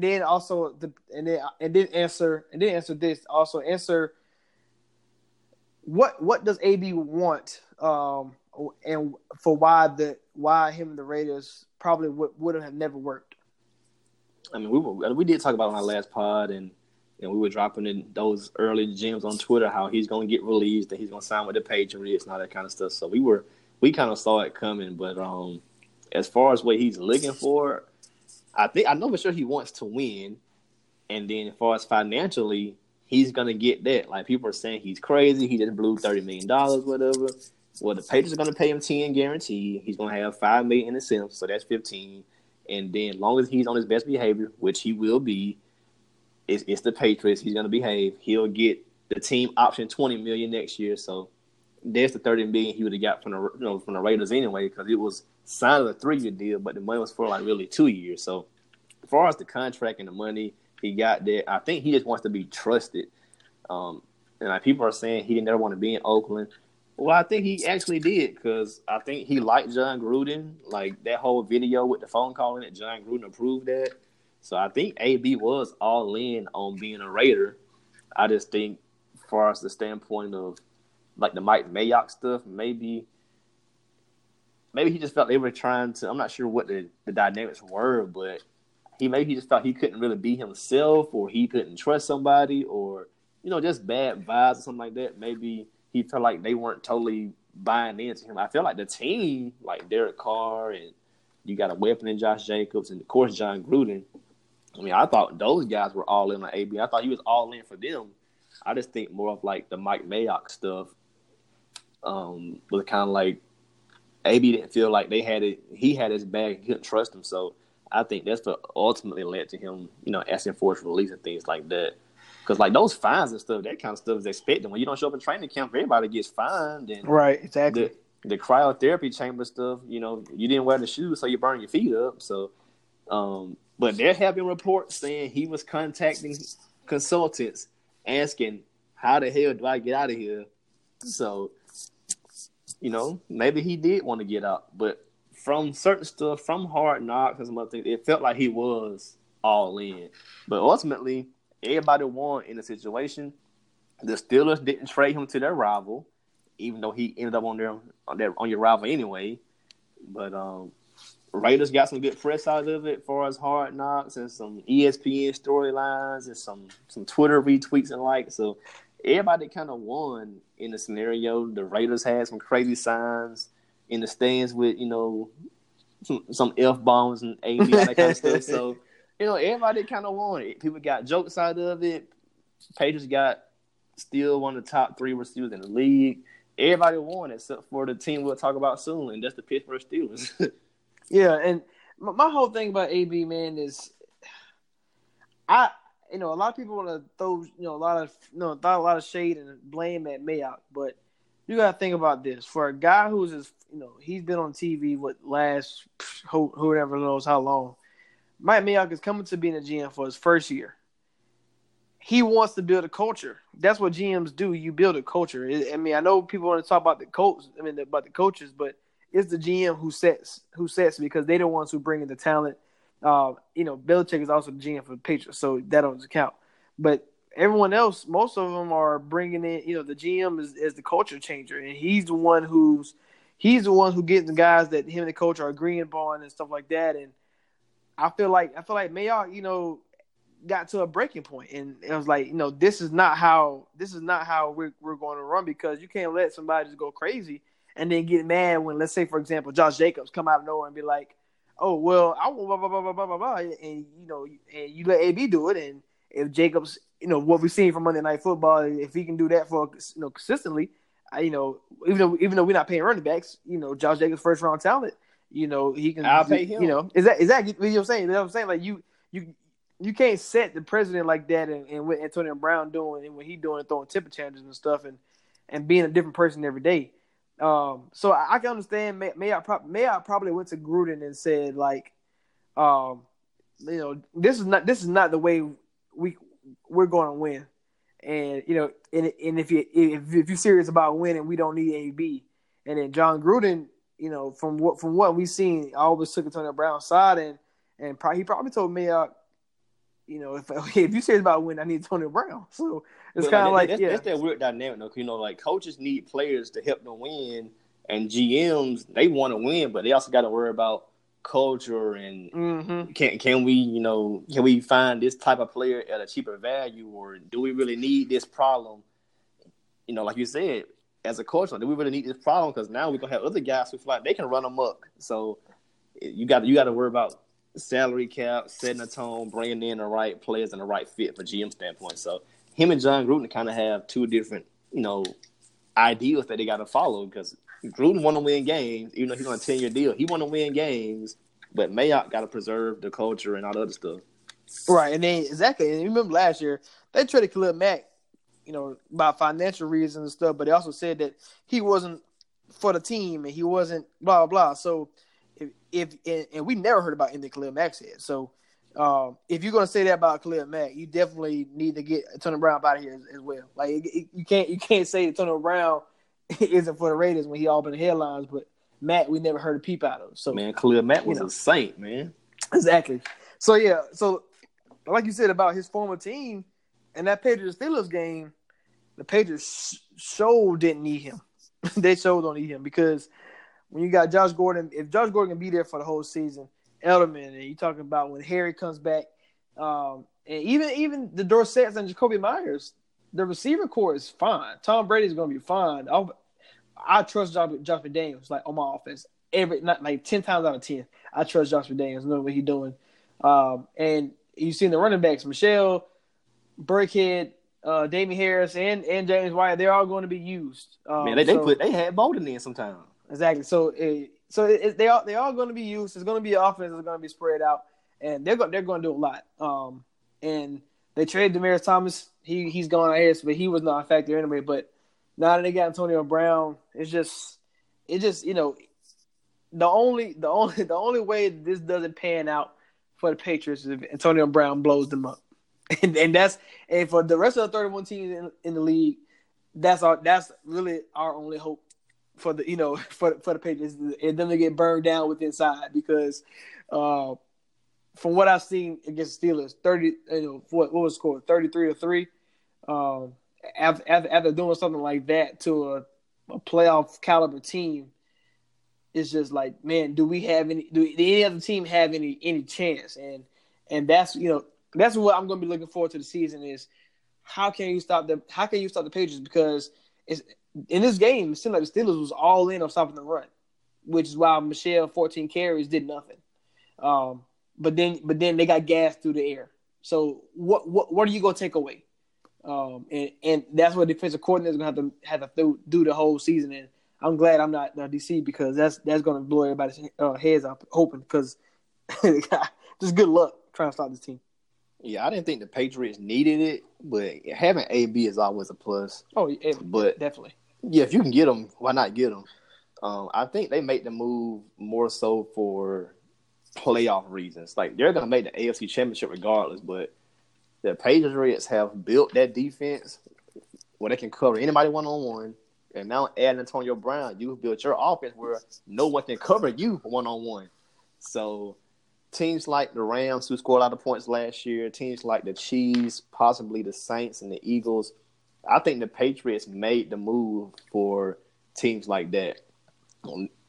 then answer what does AB want, and for why him and the Raiders probably would have never worked. I mean, we did talk about it on our last pod, and we were dropping in those early gems on Twitter how he's going to get released and he's going to sign with the Patriots and all that kind of stuff. So we kind of saw it coming. But as far as what he's looking for, I know for sure he wants to win. And then as far as financially, he's going to get that. Like, people are saying he's crazy. He just blew $30 million, whatever. Well, the Patriots are going to pay him $10 guaranteed. He's going to have $5 million in incentives, so that's $15. And then as long as he's on his best behavior, which he will be, it's the Patriots. He's going to behave. He'll get the team option $20 million next year. So there's the $30 million he would have got from the Raiders anyway, because it was signed a 3-year deal, but the money was for like really 2 years. So as far as the contract and the money he got there, I think he just wants to be trusted. And like, people are saying he didn't ever want to be in Oakland. Well, I think he actually did, because I think he liked John Gruden. Like, that whole video with the phone call in it, John Gruden approved that. So I think AB was all in on being a Raider. I just think, as far as the standpoint of like the Mike Mayock stuff, maybe he just felt they were trying to. I'm not sure what the dynamics were, but he just thought he couldn't really be himself, or he couldn't trust somebody, or just bad vibes or something like that. Maybe he felt like they weren't totally buying into him. I feel like the team, like Derek Carr, and you got a weapon in Josh Jacobs, and of course John Gruden. I mean, I thought those guys were all in on AB. I thought he was all in for them. I just think more of like the Mike Mayock stuff was kind of like AB didn't feel like they had it. He had his bag. He couldn't trust him. So I think that's what ultimately led to him, asking for his release and things like that. Because like those fines and stuff, that kind of stuff is expected. When you don't show up in training camp, everybody gets fined. And right, exactly. The cryotherapy chamber stuff, you didn't wear the shoes, so you burn your feet up. So, but there have been reports saying he was contacting consultants asking, how the hell do I get out of here? So, maybe he did want to get out. But from certain stuff, from Hard Knocks and some other things, it felt like he was all in. But ultimately, everybody won in the situation. The Steelers didn't trade him to their rival, even though he ended up on your rival anyway. But Raiders got some good press out of it as far as Hard Knocks and some ESPN storylines and some Twitter retweets and likes. So everybody kind of won in the scenario. The Raiders had some crazy signs in the stands with, some F-bombs and A B all that kind of stuff. So, you know, everybody kind of won it. People got jokes out of it. Patriots got still one of the top three receivers in the league. Everybody won except for the team we'll talk about soon, and that's the Pittsburgh Steelers. Yeah, and my whole thing about AB, man, is a lot of people want to throw, a lot of shade and blame at Mayock, but you got to think about this. For a guy who's he's been on TV with last whoever knows how long, Mike Mayock is coming to being a GM for his first year. He wants to build a culture. That's what GMs do. You build a culture. I mean, I know people want to talk about the coach. I mean, about the coaches, but it's the GM who sets because they're the ones who bring in the talent. Belichick is also the GM for the Patriots, so that doesn't count. But everyone else, most of them are bringing in. The GM is the culture changer, and he's the one who gets the guys that him and the coach are agreeing upon and stuff like that. And I feel like Mayock, got to a breaking point, and it was like, this is not how we're going to run, because you can't let somebody just go crazy and then get mad when, let's say, for example, Josh Jacobs come out of nowhere and be like, oh, well, I want blah, blah, blah, blah, blah, blah, and you let AB do it, and if Jacobs, what we've seen from Monday Night Football, if he can do that for, consistently, even though we're not paying running backs, Josh Jacobs' first-round talent, he can – I'll pay him. Exactly. You know what I'm saying? Like, you can't set the president like that, and what Antonio Brown doing and what he doing, throwing temper tantrums and stuff, and being a different person every day. So I can understand Mayock probably went to Gruden and said, like, this is not the way we're going to win, and and if you're serious about winning, we don't need AB. And then John Gruden, from what we've seen, always took Antonio Brown's side, and he probably told Mayock, if you say it's about winning, I need Tony Brown. So it's kind of like that's that weird dynamic, though. Like, coaches need players to help them win, and GMs, they want to win, but they also got to worry about culture and can we find this type of player at a cheaper value, or do we really need this problem? Like you said, as a coach, do we really need this problem? Because now we're gonna have other guys who feel like they can run amok. So you got to worry about salary cap, setting a tone, bringing in the right players and the right fit for GM standpoint. So him and John Gruden kind of have two different, ideals that they got to follow, because Gruden want to win games, even though he's on a 10-year deal. He want to win games, but Mayock got to preserve the culture and all the other stuff. Right, and then exactly. And you remember last year, they traded Khalil Mack, by financial reasons and stuff, but they also said that he wasn't for the team and he wasn't blah, blah. So If we never heard about anything Khalil Mack said. So if you're gonna say that about Khalil Mack, you definitely need to get Antonio Brown out of here as well. Like you can't say that Antonio Brown isn't for the Raiders when he all been in the headlines, but Mack we never heard a peep out of. So man, Khalil Mack was a saint, man. Exactly. So yeah, so like you said about his former team and that Patriots Steelers game, the Patriots show didn't need him. They show don't need him, because when you got Josh Gordon, if Josh Gordon can be there for the whole season, Edelman, and you're talking about when Harry comes back, and even the Dorsets and Jacoby Myers, the receiver core is fine. Tom Brady's going to be fine. I trust Josh McDaniels, like, on my offense. Like 10 times out of 10, I trust Josh McDaniels, know what he's doing. And you've seen the running backs, Michelle, Burkhead, Damien Harris, and James White, they're all going to be used. They had Bolden in sometimes. Exactly. So they are going to be used. It's going to be an offense that's going to be spread out, and they're going to do a lot. And they traded Demaryius Thomas. He's gone, I guess, but he was not a factor anyway. But now that they got Antonio Brown, it's just the only way this doesn't pan out for the Patriots is if Antonio Brown blows them up, and for the rest of the 31 teams in the league, that's really our only hope for the Patriots, and them to get burned down with inside, because from what I've seen against the Steelers, 30 what was the score, 33-3, after doing something like that to a playoff caliber team, it's just like, man, do any other team have any chance? And that's what I'm going to be looking forward to the season, is how can you stop the Patriots, because in this game, it seemed like the Steelers was all in on stopping the run. which is why Michelle 14 carries did nothing. But then they got gas through the air. So what are you gonna take away? And that's what the defensive coordinator is gonna have to do the whole season. And I'm glad I'm not DC because that's gonna blow everybody's heads up open because just good luck trying to stop this team. Yeah, I didn't think the Patriots needed it, but having AB is always a plus. Oh, yeah, but definitely. Yeah, if you can get them, why not get them? I think they make the move more so for playoff reasons. Like, they're going to make the AFC Championship regardless, but the Patriots have built that defense where they can cover anybody one-on-one. And now adding Antonio Brown, you built your offense where no one can cover you one-on-one. So teams like the Rams, who scored a lot of points last year, teams like the Chiefs, possibly the Saints and the Eagles, I think the Patriots made the move for teams like that.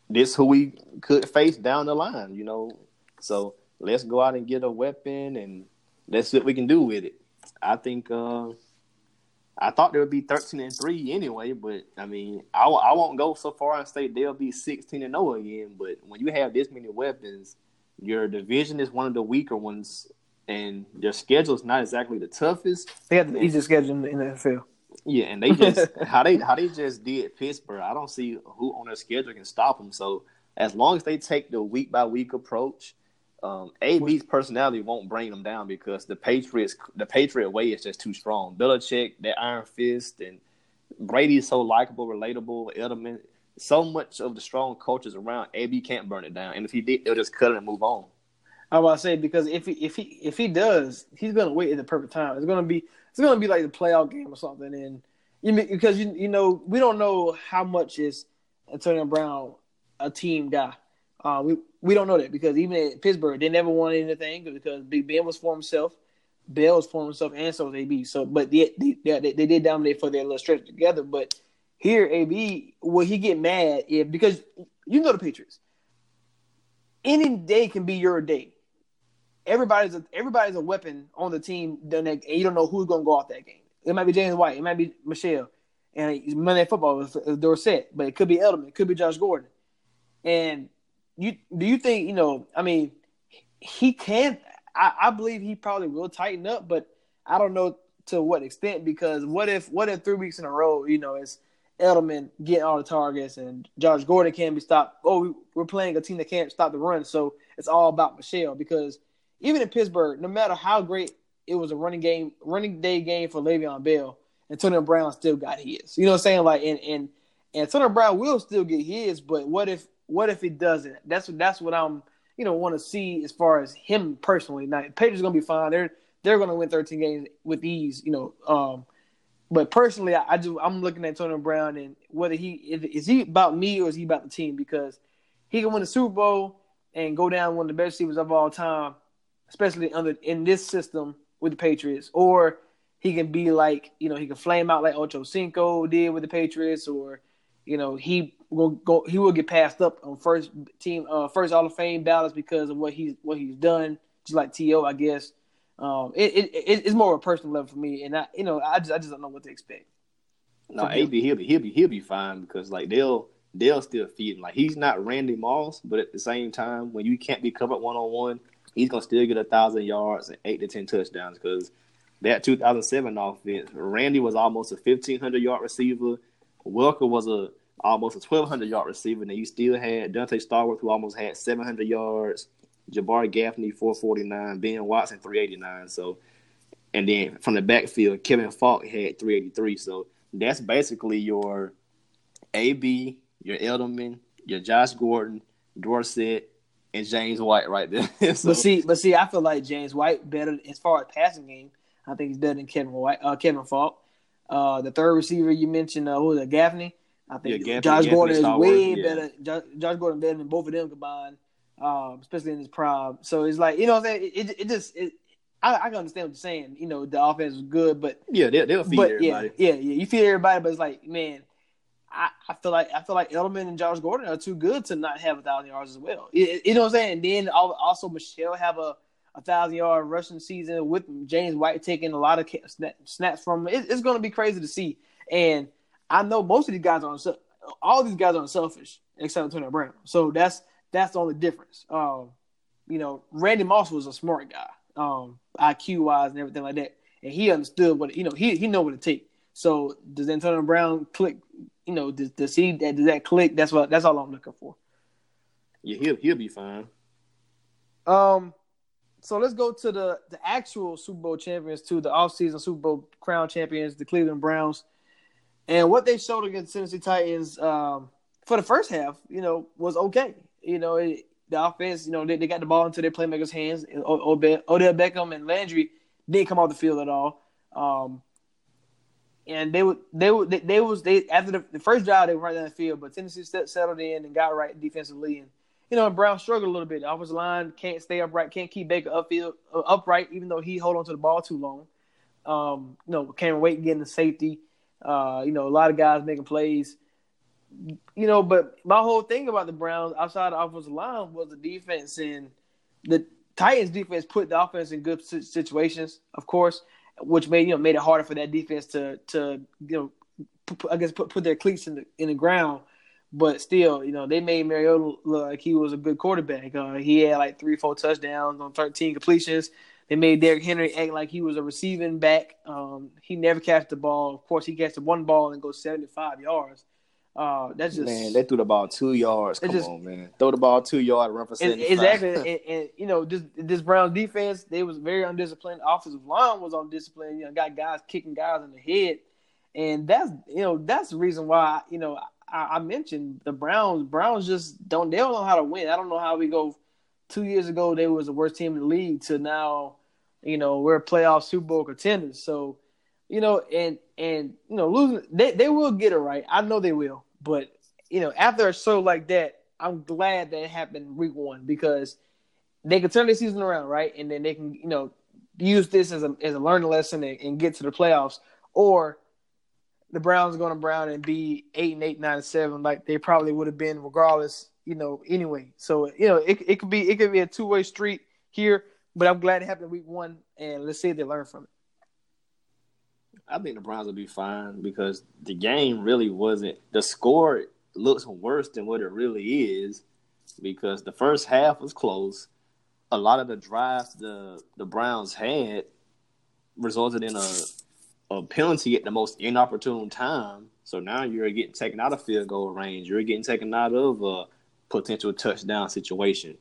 This is who we could face down the line, you know. So let's go out and get a weapon, and let's see what we can do with it. I think I thought there would be 13-3 anyway, but I mean, I won't go so far and say they'll be 16-0 again. But when you have this many weapons, your division is one of the weaker ones, and their schedule is not exactly the toughest. They have the easiest schedule in the NFL. Yeah, and they just how they just did Pittsburgh. I don't see who on their schedule can stop them. So as long as they take the week by week approach, AB's personality won't bring them down because the Patriot way is just too strong. Belichick, their iron fist, and Brady's so likable, relatable. Edelman, so much of the strong coaches around. AB can't burn it down, and if he did, they'll just cut it and move on. I was about to say because if he does, he's gonna wait at the perfect time. It's gonna be like the playoff game or something, and because we don't know how much is Antonio Brown a team guy. We don't know that because even at Pittsburgh they never won anything because Big Ben was for himself, Bell was for himself, and so was AB. So, but they did dominate for their little stretch together. But here, AB, will he get mad if because you know the Patriots, any day can be your day. Everybody's a weapon on the team, and you don't know who's going to go off that game. It might be James White. It might be Michelle. And Monday Night Football was Dorsett, but it could be Edelman. It could be Josh Gordon. And do you think, I mean, he can – I believe he probably will tighten up, but I don't know to what extent because what if 3 weeks in a row, it's Edelman getting all the targets and Josh Gordon can't be stopped. Oh, we're playing a team that can't stop the run, so it's all about Michelle because – even in Pittsburgh, no matter how great it was a running day game for Le'Veon Bell, Antonio Brown still got his. You know what I'm saying? Like, and Antonio Brown will still get his, but what if he doesn't? That's what I'm want to see as far as him personally. Now, Patriots gonna be fine. They're gonna win 13 games with ease. But personally, I'm looking at Antonio Brown and whether is he about me or is he about the team because he can win the Super Bowl and go down one of the best receivers of all time. Especially in this system with the Patriots, or he can be like he can flame out like Ocho Cinco did with the Patriots, or he will get passed up on first Hall of Fame ballots because of what he's done, just like T.O. I guess. It's more of a personal level for me, and I just don't know what to expect. No, AB he'll be fine because like they'll still feed him. Like he's not Randy Moss, but at the same time when you can't be covered 1-on-1. He's going to still get 1,000 yards and 8 to 10 touchdowns because that 2007 offense, Randy was almost a 1,500-yard receiver. Welker was almost a 1,200-yard receiver. And then you still had Dante Starworth, who almost had 700 yards, Jabari Gaffney, 449, Ben Watson, 389. So, and then from the backfield, Kevin Falk had 383. So that's basically your AB, your Edelman, your Josh Gordon, Dorsett, and James White right there. So. But see, I feel like James White better as far as passing game. I think he's better than Kevin Falk. The third receiver you mentioned, who was it, Gaffney? I think Josh Gordon is way better. Josh Gordon better than both of them combined, especially in his prime. So it's like what I'm saying. I can understand what you're saying. The offense was good, but yeah, they'll feed everybody. Yeah. You feed everybody, but it's like man. I feel like Edelman and Josh Gordon are too good to not have 1,000 yards as well. You know what I'm saying? And then also Michelle have a 1,000-yard rushing season with James White taking a lot of snaps from him. It's going to be crazy to see. And I know most of these guys are all these guys are unselfish except Antonio Brown. So that's the only difference. You know, Randy Moss was a smart guy, IQ wise and everything like that, and he understood what he know what it takes. So does Antonio Brown click? You know, does he does that click? That's all I'm looking for. Yeah, he'll be fine. So let's go to the actual Super Bowl champions, to the offseason Super Bowl crown champions, the Cleveland Browns. And what they showed against the Tennessee Titans for the first half, was okay. The offense, they got the ball into their playmakers' hands. Odell Beckham and Landry didn't come off the field at all. And they after the first drive, they were right down the field, but Tennessee settled in and got right defensively. And, Brown struggled a little bit. The offensive line can't stay upright, can't keep Baker upright, even though he held on to the ball too long. Can't wait getting the safety. A lot of guys making plays. But my whole thing about the Browns outside the offensive line was the defense, and the Titans defense put the offense in good situations, of course, which made it harder for that defense to put their cleats in the ground. But still, they made Mariota look like he was a good quarterback. He had like 3 or 4 touchdowns on 13 completions. They made Derrick Henry act like he was a receiving back. He never catched the ball. Of course, he catched one ball and goes 75 yards. They threw the ball 2 yards. Come on, man. Throw the ball 2 yards, run for 75. Exactly. and this Browns defense, they was very undisciplined. The offensive line was undisciplined. Got guys kicking guys in the head. And that's the reason why, I mentioned the Browns just don't know how to win. I don't know how we go. 2 years ago, they was the worst team in the league to now, we're playoff Super Bowl contenders. So, losing, they will get it right. I know they will. But, after a show like that, I'm glad that it happened week 1 because they can turn the season around, right? And then they can, use this as a learning lesson and get to the playoffs. Or the Browns going to Brown and be 8-8, 9-7, like they probably would have been regardless. Anyway, so it could be a two-way street here, but I'm glad it happened week 1, and let's see if they learn from it. I think the Browns will be fine because the game really wasn't. The score looks worse than what it really is because the first half was close. A lot of the drives the Browns had resulted in a penalty at the most inopportune time. So now you're getting taken out of field goal range. You're getting taken out of a potential touchdown situation.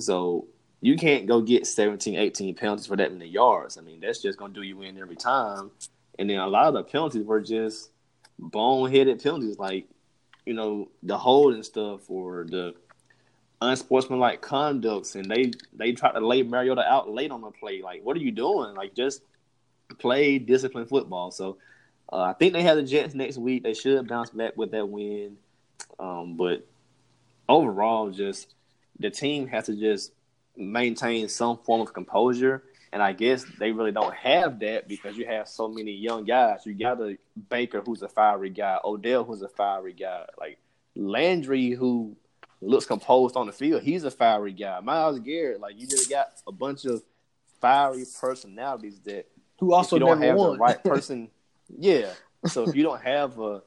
So you can't go get 17, 18 penalties for that many yards. I mean, that's just going to do you in every time. And then a lot of the penalties were just boneheaded penalties, like, the holding stuff or the unsportsmanlike conducts. And they tried to lay Mariota out late on the play. Like, what are you doing? Like, just play disciplined football. So, I think they have the Jets next week. They should bounce back with that win. But overall, just the team has to just maintain some form of composure. And I guess they really don't have that because you have so many young guys. You got a Baker who's a fiery guy, Odell who's a fiery guy, like Landry who looks composed on the field. He's a fiery guy. Myles Garrett, like you just got a bunch of fiery personalities that who also don't have the right person. Yeah, so if you don't have it'll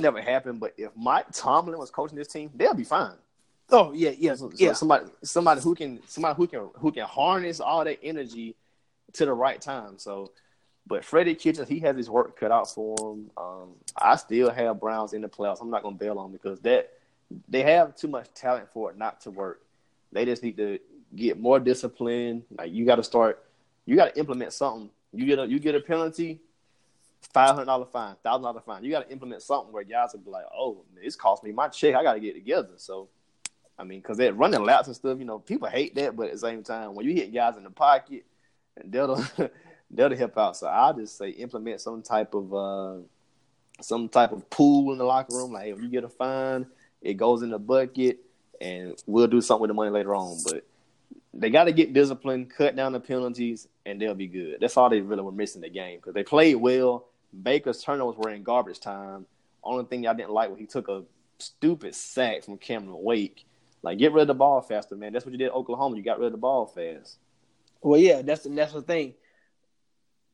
never happen. But if Mike Tomlin was coaching this team, they'll be fine. Oh yeah. So somebody who can harness all that energy to the right time. So, but Freddie Kitchens, he has his work cut out for him. I still have Browns in the playoffs. I'm not gonna bail on because that they have too much talent for it not to work. They just need to get more discipline. Like you got to implement something. You get a penalty, $500 fine, $1,000 fine. You got to implement something where guys will be like, oh, it's cost me my check. I got to get it together. So, I mean, because that running laps and stuff, people hate that. But at the same time, when you hit guys in the pocket, they'll help out. So I just say implement some type of pool in the locker room. Like, hey, if you get a fine, it goes in the bucket, and we'll do something with the money later on. But they got to get disciplined, cut down the penalties, and they'll be good. That's all they really were missing the game because they played well. Baker's turnovers were in garbage time. Only thing y'all didn't like was he took a stupid sack from Cameron Wake. Like, get rid of the ball faster, man. That's what you did at Oklahoma. You got rid of the ball fast. Well, yeah, that's the thing.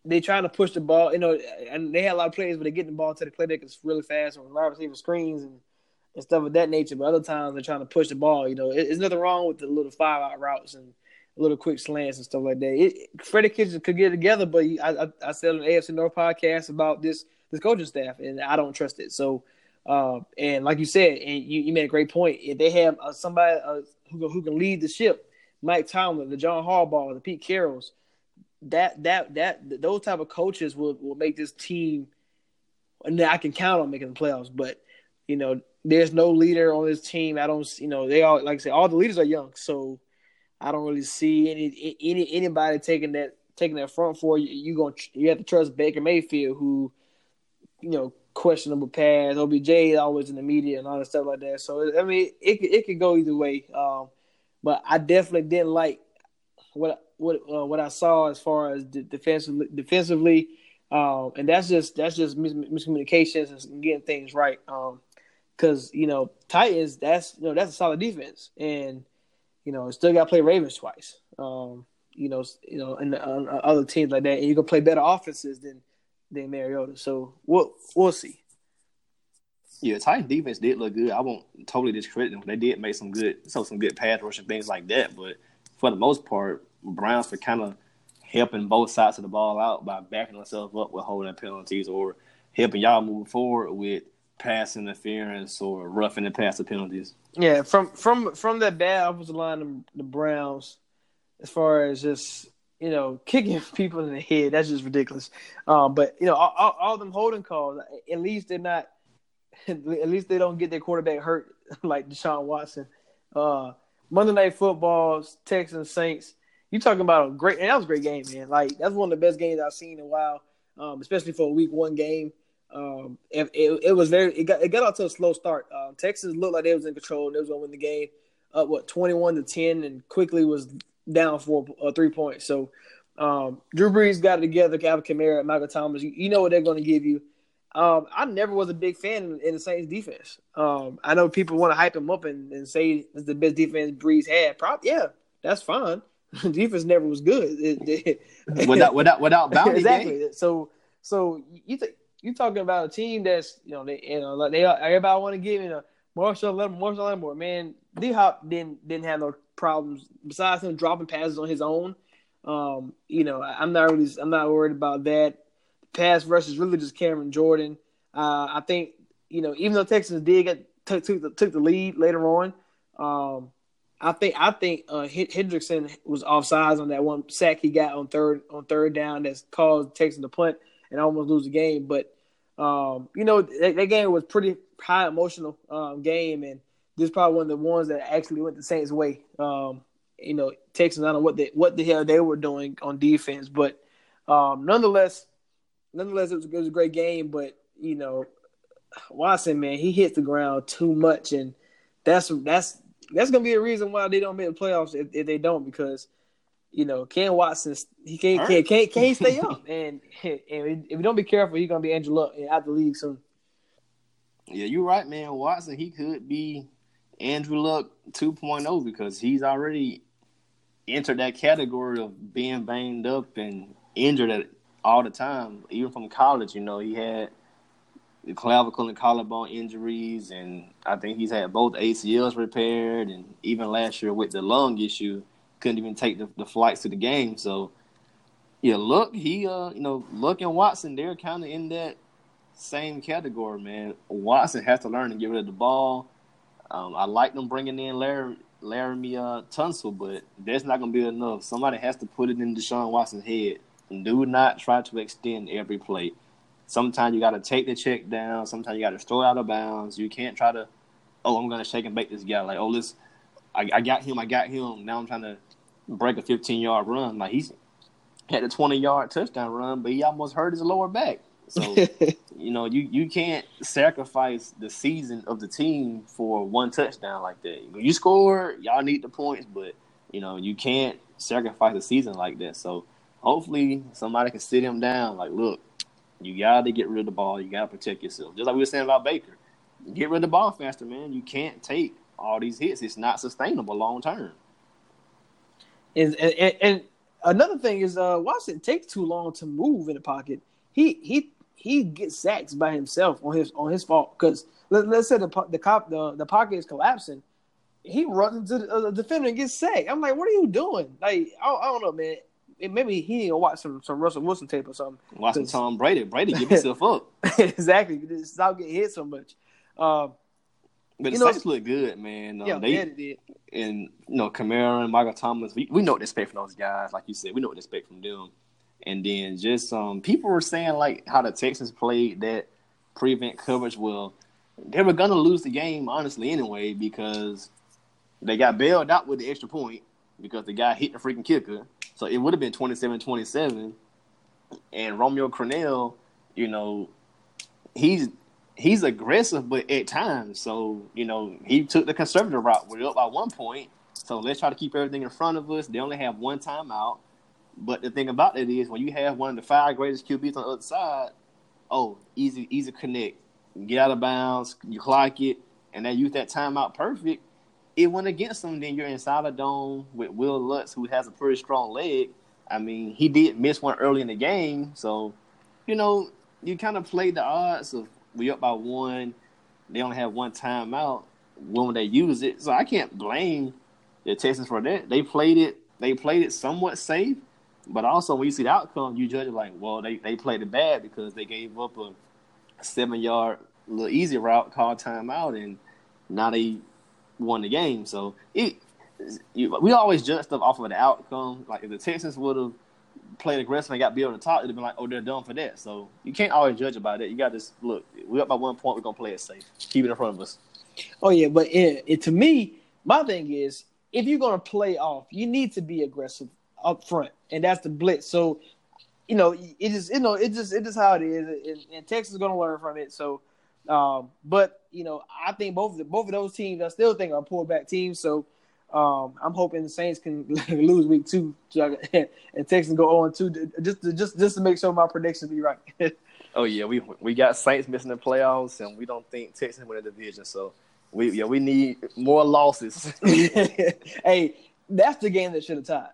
They trying to push the ball, you know, and they had a lot of players, but they're getting the ball to the playmakers really fast on wide receiver screens and stuff of that nature. But other times they're trying to push the ball. You know, there's nothing wrong with the little 5-out routes and little quick slants and stuff like that. Freddie Kitchens could get it together, but I said on the AFC North podcast about this coaching staff, and I don't trust it. So, and like you said, and you made a great point. If they have somebody who can lead the ship, Mike Tomlin, the John Harbaugh, the Pete Carrolls, those type of coaches will make this team. And I can count on making the playoffs, but you know, there's no leader on this team. I don't, you know, they all, like I said, all the leaders are young, so I don't really see anybody taking that front four. You have to trust Baker Mayfield, who, you know, questionable pass. OBJ is always in the media and all that stuff like that. So I mean, it could go either way. But I definitely didn't like what I saw as far as defensively, and that's just miscommunications and getting things right. Because you know, Titans, that's a solid defense, and you know, still got to play Ravens twice. And other teams like that, and you can play better offenses than Mariota. So we'll see. Yeah, Titans defense did look good. I won't totally discredit them. They did make some good pass rush and things like that, but for the most part, Browns were kind of helping both sides of the ball out by backing themselves up with holding penalties or helping y'all move forward with pass interference or roughing the passer penalties. Yeah, from that bad offensive line, the Browns, as far as just, you know, kicking people in the head, that's just ridiculous. But you know, all them holding calls, at least they don't get their quarterback hurt like Deshaun Watson. Monday Night Football, Texans, Saints. You talking about that was a great game, man. Like, that's one of the best games I've seen in a while, especially for a week one game. It got off to a slow start. Texans looked like they was in control. They was gonna win the game, up 21-10, and quickly was down 3 points. So, Drew Brees got it together. Alvin Kamara, Michael Thomas. You know what they're gonna give you. I never was a big fan in the Saints defense. I know people want to hype him up and say it's the best defense Brees had. Yeah, that's fine. Defense never was good. Without bounty, exactly. Game. So you talking about a team that's, you know, everybody want to give, you know, Marshall Lattimore. Man, D-Hop didn't have no problems besides him dropping passes on his own. You know, I'm not worried about that. The pass rush is really just Cameron Jordan. I think, you know, even though Texans did took the lead later on, I think Hendrickson was offsides on that one sack he got on third down that's caused Texans to punt and almost lose the game. But you know, that game was pretty high emotional game, and this is probably one of the ones that actually went the Saints' way. You know, Texans, I don't know what the hell they were doing on defense, but nonetheless, it was a great game. But you know, Watson, man, he hits the ground too much, and that's gonna be a reason why they don't make the playoffs if they don't, because you know, Ken Watson, he can't stay up, and if you don't be careful, he's gonna be Andrew Luck and out the league soon. Yeah, you're right, man. Watson, he could be Andrew Luck 2.0 because he's already entered that category of being banged up and injured all the time, even from college. You know, he had the clavicle and collarbone injuries, and I think he's had both ACLs repaired, and even last year with the lung issue, couldn't even take the flights to the game. So, yeah, Luck and Watson, they're kind of in that same category, man. Watson has to learn to get rid of the ball. I like them bringing in Laramie Tunsil, but that's not going to be enough. Somebody has to put it in Deshaun Watson's head. Do not try to extend every play. Sometimes you got to take the check down. Sometimes you got to throw out of bounds. You can't try to, I'm going to shake and bake this guy. Like, I got him. Now I'm trying to break a 15-yard run. Like, he's had a 20-yard touchdown run, but he almost hurt his lower back. So, you know, you can't sacrifice the season of the team for one touchdown like that. When you score, y'all need the points, but, you know, you can't sacrifice a season like that. So, hopefully somebody can sit him down. Like, look, you got to get rid of the ball. You got to protect yourself. Just like we were saying about Baker. Get rid of the ball faster, man. You can't take all these hits. It's not sustainable long term. And Another thing is Watson takes too long to move in the pocket. He gets sacks by himself on his fault, because let's say the pocket is collapsing. He runs into the defender and gets sacked. I'm like, what are you doing? Like, I don't know, man. Maybe he need to watch some Russell Wilson tape or something. Watch some Tom Brady. Brady give himself up. Exactly. Just stop getting hit so much. But the sacks look good, man. It did. And, Kamara and Michael Thomas, we know what to expect from those guys. Like you said, we know what to expect from them. And then just people were saying, like, how the Texans played that prevent coverage. Well, they were going to lose the game, honestly, anyway, because they got bailed out with the extra point because the guy hit the freaking kicker. So it would have been 27-27. And Romeo Crennel, he's aggressive, but at times. So, he took the conservative route. We're up by 1 point. So let's try to keep everything in front of us. They only have one timeout. But the thing about it is, when you have one of the five greatest QBs on the other side, easy connect. Get out of bounds, you clock it, and they use that timeout perfect. It went against them. Then you're inside the dome with Will Lutz, who has a pretty strong leg. I mean, he did miss one early in the game. So, you kind of played the odds of we up by one. They only have one timeout. When would they use it? So I can't blame the Texans for that. They played it somewhat safe. But also, when you see the outcome, you judge it like, well, they played it bad because they gave up a 7-yard little easy route, called timeout, and now they won the game. So we always judge stuff off of the outcome. Like, if the Texans would have played aggressive and got beat on the top, it would have been like, they're done for that. So you can't always judge about that. You got to just look, we're up by 1 point, we're going to play it safe. Keep it in front of us. Oh, yeah, but to me, my thing is, if you're going to play off, you need to be aggressive up front, and that's the blitz. So, it's just how it is, and Texas is going to learn from it. So, but I think both of those teams, I still think are pullback teams. So, I'm hoping the Saints can lose week 2, and Texans go 0-2, just to make sure my predictions be right. Oh yeah, we got Saints missing the playoffs, and we don't think Texans win the division. So, we need more losses. Hey, that's the game that should have tied.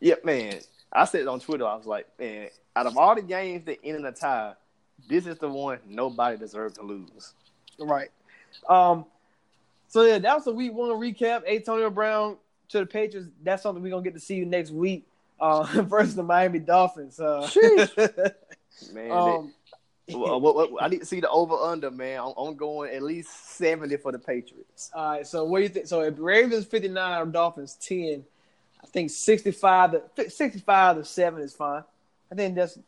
Yep, man. I said it on Twitter. I was like, man, out of all the games that ended in a tie, this is the one nobody deserved to lose. Right. So, yeah, that was a week 1 recap. Antonio Brown to the Patriots. That's something we're going to get to see next week. First, the Miami Dolphins. Man, I need to see the over-under, man. I'm going at least 70 for the Patriots. All right, so what do you think? So, if Ravens 59, Dolphins 10, I think 65 to 7 is fine. I think that's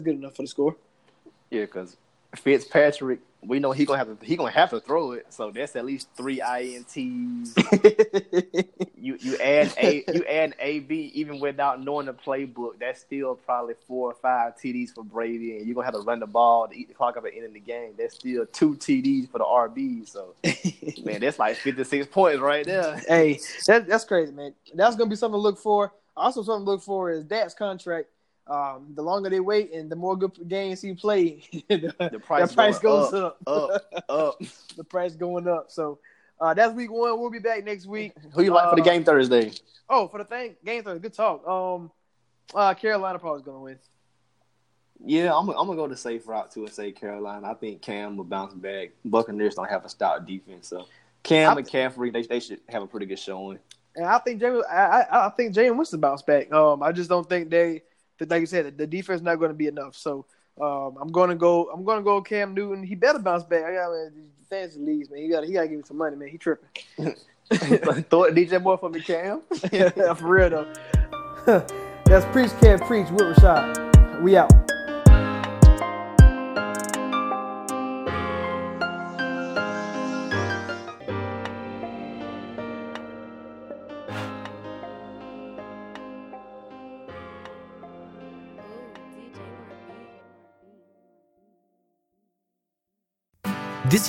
good enough for the score. Yeah, because Fitzpatrick, we know he's gonna have to throw it. So that's at least 3 INTs. you add AB even without knowing the playbook. That's still probably 4 or 5 TDs for Brady, and you're gonna have to run the ball to eat the clock up at the end of the game. That's still 2 TDs for the RB. So man, that's like 56 points right there. Hey, that's crazy, man. That's gonna be something to look for. Also, something to look for is Dak's contract. The longer they wait and the more good games he play, the price goes up. The price going up. So that's week 1. We'll be back next week. Who you like for the game Thursday? Oh, for the game Thursday. Good talk. Carolina probably going to win. Yeah, I'm gonna go the safe route to say Carolina. I think Cam will bounce back. Buccaneers don't have a stout defense, so Cam and McCaffrey they should have a pretty good showing. And I think Jameis wants to bounce back. I just don't think they. Like you said, the defense is not going to be enough. So I'm going to go Cam Newton. He better bounce back. I got fantasy leagues, man. He got to give me some money, man. He tripping. Throw it DJ more for me, Cam. Yeah, for real though. That's Preach Cam Preach with Rashad. We out. This